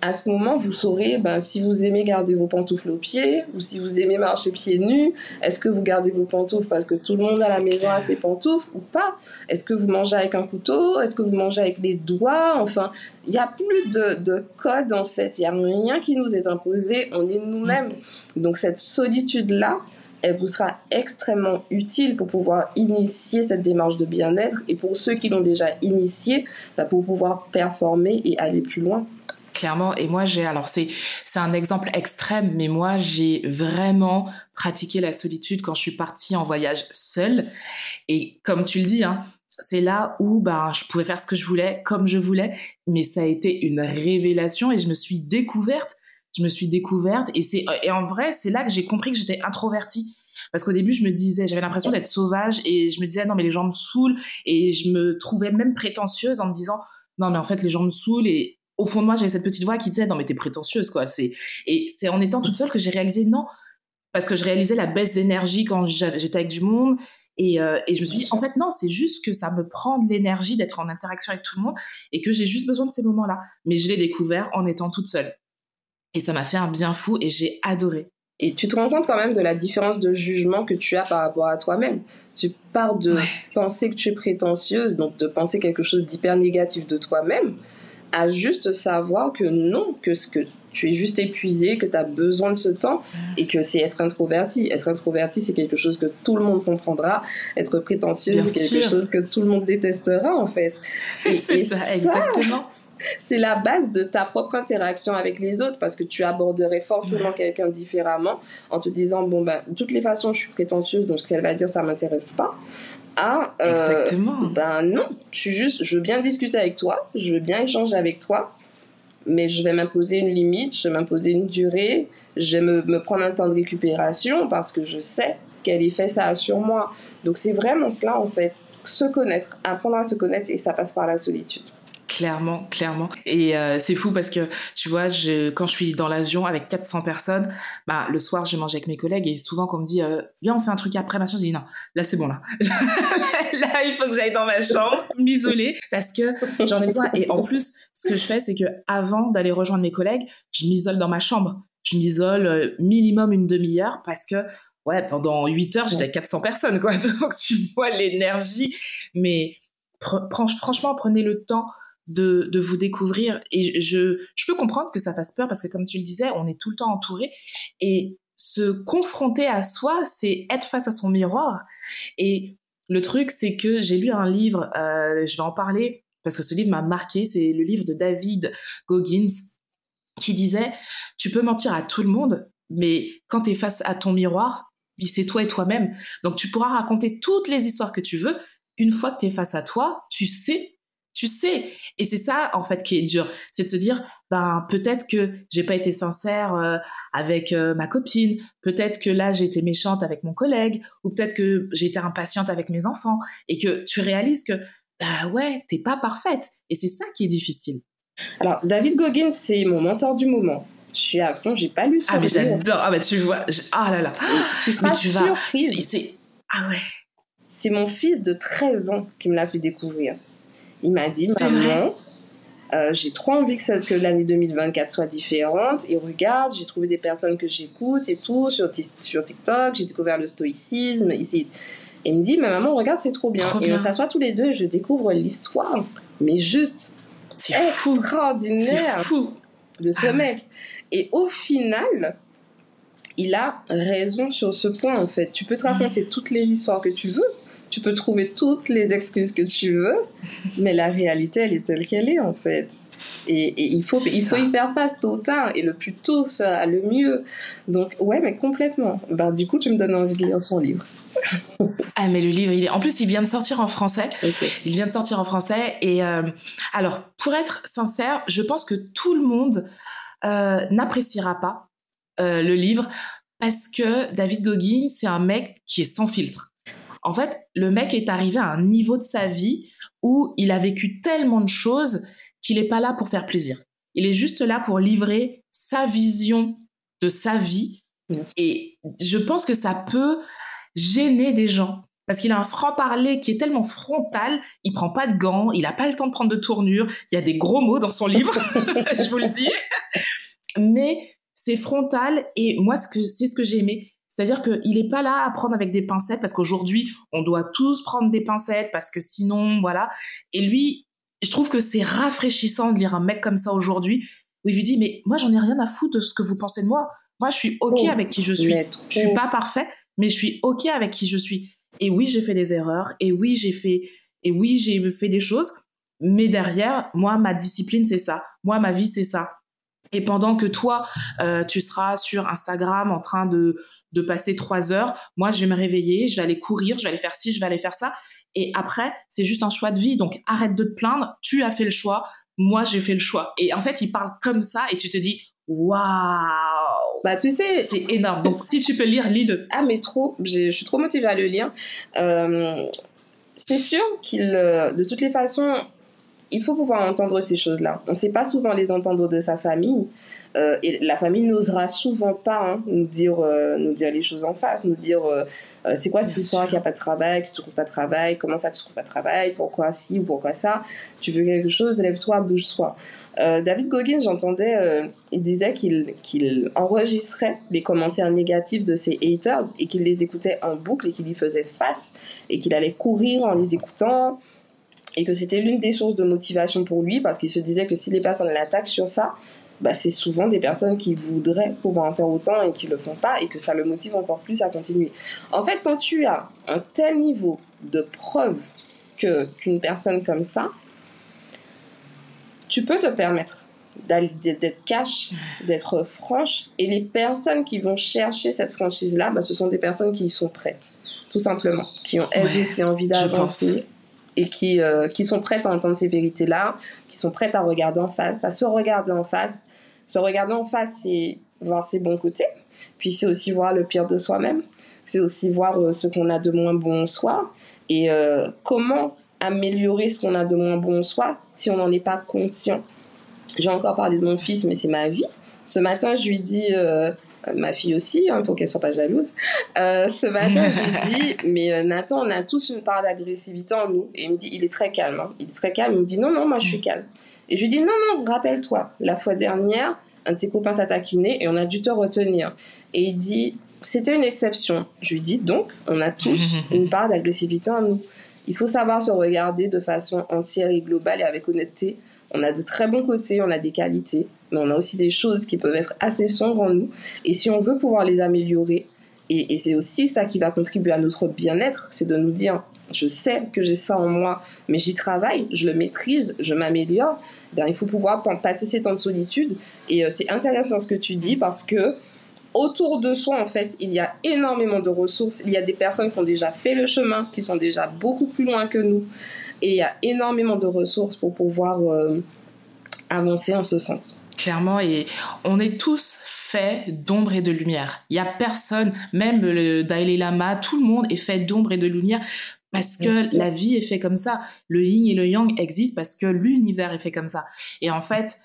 À ce moment, vous saurez si vous aimez garder vos pantoufles aux pieds ou si vous aimez marcher pieds nus. Est-ce que vous gardez vos pantoufles parce que tout le monde à la maison a ses pantoufles ou pas ? Est-ce que vous mangez avec un couteau ? Est-ce que vous mangez avec les doigts ? Enfin, il n'y a plus de code en fait. Il n'y a rien qui nous est imposé. On est nous-mêmes. Donc cette solitude-là, elle vous sera extrêmement utile pour pouvoir initier cette démarche de bien-être. Et pour ceux qui l'ont déjà initiée, pour pouvoir performer et aller plus loin. Clairement, et moi c'est un exemple extrême, mais moi j'ai vraiment pratiqué la solitude quand je suis partie en voyage seule. Et comme tu le dis, c'est là où je pouvais faire ce que je voulais, comme je voulais, mais ça a été une révélation et je me suis découverte. Et en vrai, c'est là que j'ai compris que j'étais introvertie. Parce qu'au début, j'avais l'impression d'être sauvage et je me disais non mais les gens me saoulent, et je me trouvais même prétentieuse en me disant non mais en fait les gens me saoulent. Et au fond de moi, j'avais cette petite voix qui disait « Non, mais t'es prétentieuse, quoi. » Et c'est en étant toute seule que j'ai réalisé « Non !» Parce que je réalisais la baisse d'énergie quand j'étais avec du monde. Et je me suis dit « En fait, non, c'est juste que ça me prend de l'énergie d'être en interaction avec tout le monde et que j'ai juste besoin de ces moments-là. » Mais je l'ai découvert en étant toute seule. Et ça m'a fait un bien fou et j'ai adoré. Et tu te rends compte quand même de la différence de jugement que tu as par rapport à toi-même. Tu pars de penser que tu es prétentieuse, donc de penser quelque chose d'hyper négatif de toi-même, à juste savoir que non, que ce que tu es juste épuisé, que tu as besoin de ce temps et que c'est être introverti. Être introverti, c'est quelque chose que tout le monde comprendra. Être prétentieux, bien c'est quelque sûr. Chose que tout le monde détestera, en fait. Et, c'est et ça, exactement. C'est la base de ta propre interaction avec les autres, parce que tu aborderais forcément quelqu'un différemment en te disant bon ben de toutes les façons je suis prétentieuse, donc ce qu'elle va dire ça m'intéresse pas. Ah exactement. Ben non, je suis juste, je veux bien discuter avec toi, je veux bien échanger avec toi, mais je vais m'imposer une limite, je vais m'imposer une durée, je vais me prendre un temps de récupération parce que je sais quel effet ça a sur moi. Donc c'est vraiment cela en fait, se connaître, apprendre à se connaître, et ça passe par la solitude. Clairement, clairement. Et c'est fou parce que, tu vois, quand je suis dans l'avion avec 400 personnes, bah, le soir, je mange avec mes collègues et souvent, quand on me dit « Viens, on fait un truc après, machin », je dis « Non, là, c'est bon, là. Là, il faut que j'aille dans ma chambre, m'isoler parce que j'en ai besoin. » Et en plus, ce que je fais, c'est qu'avant d'aller rejoindre mes collègues, je m'isole dans ma chambre. Je m'isole minimum une demi-heure parce que, ouais, pendant 8 heures, j'étais avec 400 personnes, quoi. Donc, tu vois l'énergie. Mais franchement, prenez le temps de vous découvrir, et je peux comprendre que ça fasse peur parce que comme tu le disais, on est tout le temps entouré, et se confronter à soi, c'est être face à son miroir. Et le truc, c'est que j'ai lu un livre, je vais en parler parce que ce livre m'a marqué, c'est le livre de David Goggins qui disait « Tu peux mentir à tout le monde, mais quand t'es face à ton miroir, c'est toi et toi-même. Donc tu pourras raconter toutes les histoires que tu veux, une fois que t'es face à toi, tu sais. Et c'est ça, en fait, qui est dur. C'est de se dire, ben, peut-être que j'ai pas été sincère avec ma copine. Peut-être que là, j'ai été méchante avec mon collègue. Ou peut-être que j'ai été impatiente avec mes enfants. Et que tu réalises que, ben ouais, t'es pas parfaite. Et c'est ça qui est difficile. Alors, David Goggins, c'est mon mentor du moment. Je suis à fond, j'ai pas lu son livre. Ah, mais j'adore. Ah, ben, tu vois. Ah là là. Tu seras surprise. Ah ouais. C'est mon fils de 13 ans qui me l'a fait découvrir. Il m'a dit « Maman, j'ai trop envie que l'année 2024 soit différente. Et regarde, j'ai trouvé des personnes que j'écoute et tout sur TikTok. J'ai découvert le stoïcisme. » Et il me dit « Mais maman, regarde, c'est trop bien. » Et on s'assoit tous les deux et je découvre l'histoire. Mais juste c'est extraordinaire fou. De ce mec. Et au final, il a raison sur ce point en fait. Tu peux te raconter toutes les histoires que tu veux. Tu peux trouver toutes les excuses que tu veux, mais la réalité, elle est telle qu'elle est, en fait. Et il faut y faire face tôt ou tard, et le plus tôt sera le mieux. Donc, ouais, mais complètement. Ben, du coup, tu me donnes envie de lire son livre. Ah, mais le livre, en plus, il vient de sortir en français. Okay. Il vient de sortir en français. Et alors, pour être sincère, je pense que tout le monde n'appréciera pas le livre, parce que David Goggins, c'est un mec qui est sans filtre. En fait, le mec est arrivé à un niveau de sa vie où il a vécu tellement de choses qu'il n'est pas là pour faire plaisir. Il est juste là pour livrer sa vision de sa vie. Et je pense que ça peut gêner des gens. Parce qu'il a un franc-parler qui est tellement frontal, il prend pas de gants, il n'a pas le temps de prendre de tournure. Il y a des gros mots dans son livre, je vous le dis. Mais c'est frontal, et moi, c'est ce que j'ai aimé. C'est-à-dire qu'il n'est pas là à prendre avec des pincettes, parce qu'aujourd'hui, on doit tous prendre des pincettes, parce que sinon, voilà. Et lui, je trouve que c'est rafraîchissant de lire un mec comme ça aujourd'hui, où il lui dit « Mais moi, j'en ai rien à foutre de ce que vous pensez de moi. Moi, je suis OK avec qui je suis. Je suis pas parfait, mais je suis OK avec qui je suis. Et oui, j'ai fait des erreurs. Et oui, j'ai fait des choses. Mais derrière, moi, ma discipline, c'est ça. Moi, ma vie, c'est ça. » Et pendant que toi, tu seras sur Instagram en train de passer 3 heures, moi, je vais me réveiller, je vais aller courir, je vais aller faire ci, je vais aller faire ça. Et après, c'est juste un choix de vie. Donc, arrête de te plaindre. Tu as fait le choix. Moi, j'ai fait le choix. Et en fait, il parle comme ça et tu te dis, waouh! Bah, tu sais. C'est énorme. Donc, si tu peux lire, lis-le. Ah, mais trop. Je suis trop motivée à le lire. C'est sûr qu'il, de toutes les façons, il faut pouvoir entendre ces choses-là. On ne sait pas souvent les entendre de sa famille. Et la famille n'osera souvent pas nous dire les choses en face, nous dire c'est quoi cette histoire qu'il n'y a pas de travail, que tu ne trouves pas de travail, comment ça tu ne trouves pas de travail, pourquoi ci ou pourquoi ça, tu veux quelque chose, lève-toi, bouge-toi. David Goggins, j'entendais, il disait qu'il enregistrait les commentaires négatifs de ses haters et qu'il les écoutait en boucle et qu'il y faisait face et qu'il allait courir en les écoutant. et que c'était l'une des sources de motivation pour lui, parce qu'il se disait que si les personnes l'attaquent sur ça, bah, c'est souvent des personnes qui voudraient pouvoir en faire autant et qui ne le font pas, et que ça le motive encore plus à continuer. En fait, quand tu as un tel niveau de preuve qu'une personne comme ça, tu peux te permettre d'être cash, d'être franche, et les personnes qui vont chercher cette franchise-là, bah, ce sont des personnes qui y sont prêtes, tout simplement, qui ont elles aussi envie d'avancer et qui sont prêtes à entendre ces vérités-là, qui sont prêtes à regarder en face, à se regarder en face. Se regarder en face, c'est voir ses bons côtés, puis c'est aussi voir le pire de soi-même, c'est aussi voir ce qu'on a de moins bon en soi, et comment améliorer ce qu'on a de moins bon en soi si on n'en est pas conscient. J'ai encore parlé de mon fils, mais c'est ma vie. Ce matin, je lui dis, ma fille aussi, hein, pour qu'elle ne soit pas jalouse, ce matin, je lui dis, mais Nathan, on a tous une part d'agressivité en nous. Et il me dit, il est très calme. Hein. Il est très calme. Il me dit, non, non, moi, je suis calme. Et je lui dis, non, non, rappelle-toi, la fois dernière, un de tes copains t'a taquiné et on a dû te retenir. Et il dit, c'était une exception. Je lui dis, donc, on a tous une part d'agressivité en nous. Il faut savoir se regarder de façon entière et globale et avec honnêteté. On a de très bons côtés, on a des qualités, mais on a aussi des choses qui peuvent être assez sombres en nous. Et si on veut pouvoir les améliorer, et c'est aussi ça qui va contribuer à notre bien-être, c'est de nous dire, je sais que j'ai ça en moi, mais j'y travaille, je le maîtrise, je m'améliore. Ben, il faut pouvoir passer ces temps de solitude. Et c'est intéressant ce que tu dis, parce que autour de soi, en fait, il y a énormément de ressources. Il y a des personnes qui ont déjà fait le chemin, qui sont déjà beaucoup plus loin que nous. Et il y a énormément de ressources pour pouvoir avancer en ce sens. Clairement, et on est tous faits d'ombre et de lumière. Il n'y a personne, même le Dalai Lama, tout le monde est fait d'ombre et de lumière. Parce que la vie est faite comme ça. Le yin et le yang existent parce que l'univers est fait comme ça. Et en fait,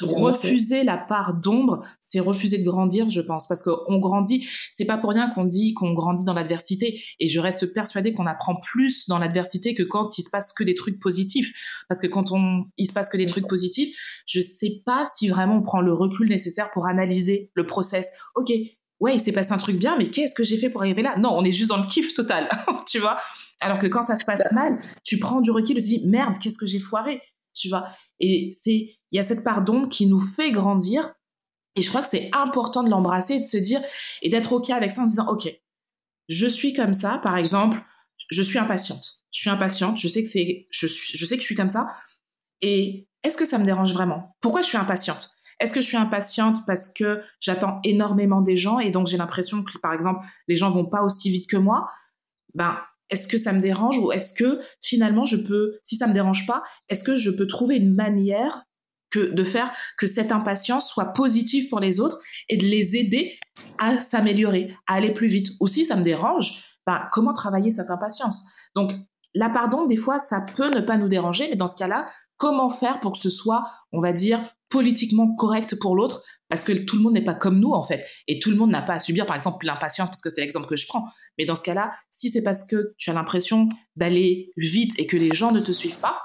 refuser la part d'ombre, c'est refuser de grandir, je pense, parce qu'on grandit. C'est pas pour rien qu'on dit qu'on grandit dans l'adversité, et je reste persuadée qu'on apprend plus dans l'adversité que quand il se passe que des trucs positifs, parce que quand il se passe que des trucs positifs, je sais pas si vraiment on prend le recul nécessaire pour analyser le process. Ok, ouais, il s'est passé un truc bien, mais qu'est-ce que j'ai fait pour arriver là? Non, on est juste dans le kiff total, tu vois. Alors que quand ça se passe mal, tu prends du recul et tu dis merde, qu'est-ce que j'ai foiré, tu vois. Et il y a cette part d'ombre qui nous fait grandir, et je crois que c'est important de l'embrasser et de se dire, et d'être ok avec ça en disant, ok, je suis comme ça, par exemple, je suis impatiente, je sais que je suis comme ça, et est-ce que ça me dérange vraiment? Pourquoi je suis impatiente? Est-ce que je suis impatiente parce que j'attends énormément des gens, et donc j'ai l'impression que, par exemple, les gens vont pas aussi vite que moi? Ben, est-ce que ça me dérange, ou est-ce que finalement je peux, si ça me dérange pas, est-ce que je peux trouver une manière de faire que cette impatience soit positive pour les autres et de les aider à s'améliorer, à aller plus vite? Ou si ça me dérange, ben, comment travailler cette impatience? Donc, la part d'ombre, des fois, ça peut ne pas nous déranger, mais dans ce cas-là, comment faire pour que ce soit, on va dire, politiquement correct pour l'autre? Parce que tout le monde n'est pas comme nous, en fait. Et tout le monde n'a pas à subir, par exemple, l'impatience, parce que c'est l'exemple que je prends. Mais dans ce cas-là, si c'est parce que tu as l'impression d'aller vite et que les gens ne te suivent pas,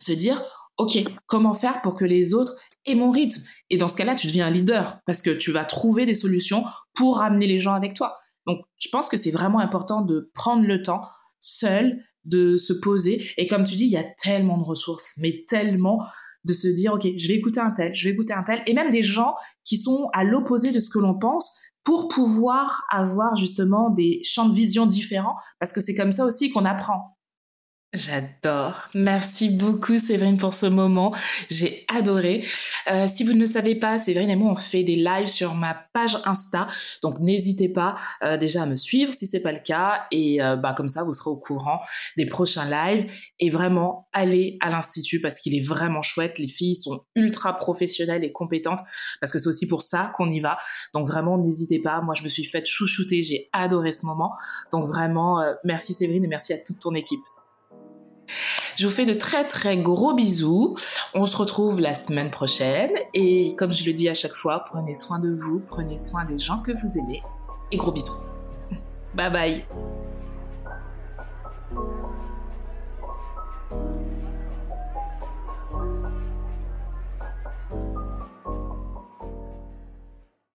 se dire, ok, comment faire pour que les autres aient mon rythme? Et dans ce cas-là, tu deviens un leader, parce que tu vas trouver des solutions pour ramener les gens avec toi. Donc, je pense que c'est vraiment important de prendre le temps seul, de se poser. Et comme tu dis, il y a tellement de ressources, mais tellement, de se dire, ok, je vais écouter un tel, et même des gens qui sont à l'opposé de ce que l'on pense, pour pouvoir avoir justement des champs de vision différents, parce que c'est comme ça aussi qu'on apprend. J'adore. Merci beaucoup, Séverine, pour ce moment. J'ai adoré. Si vous ne le savez pas, Séverine et moi, on fait des lives sur ma page Insta. Donc, n'hésitez pas déjà à me suivre si c'est pas le cas. Et comme ça, vous serez au courant des prochains lives. Et vraiment, allez à l'Institut parce qu'il est vraiment chouette. Les filles sont ultra professionnelles et compétentes parce que c'est aussi pour ça qu'on y va. Donc, vraiment, n'hésitez pas. Moi, je me suis faite chouchouter. J'ai adoré ce moment. Donc, vraiment, merci Séverine et merci à toute ton équipe. Je vous fais de très très gros bisous. On se retrouve la semaine prochaine et comme je le dis à chaque fois, prenez soin de vous, prenez soin des gens que vous aimez et gros bisous. Bye bye.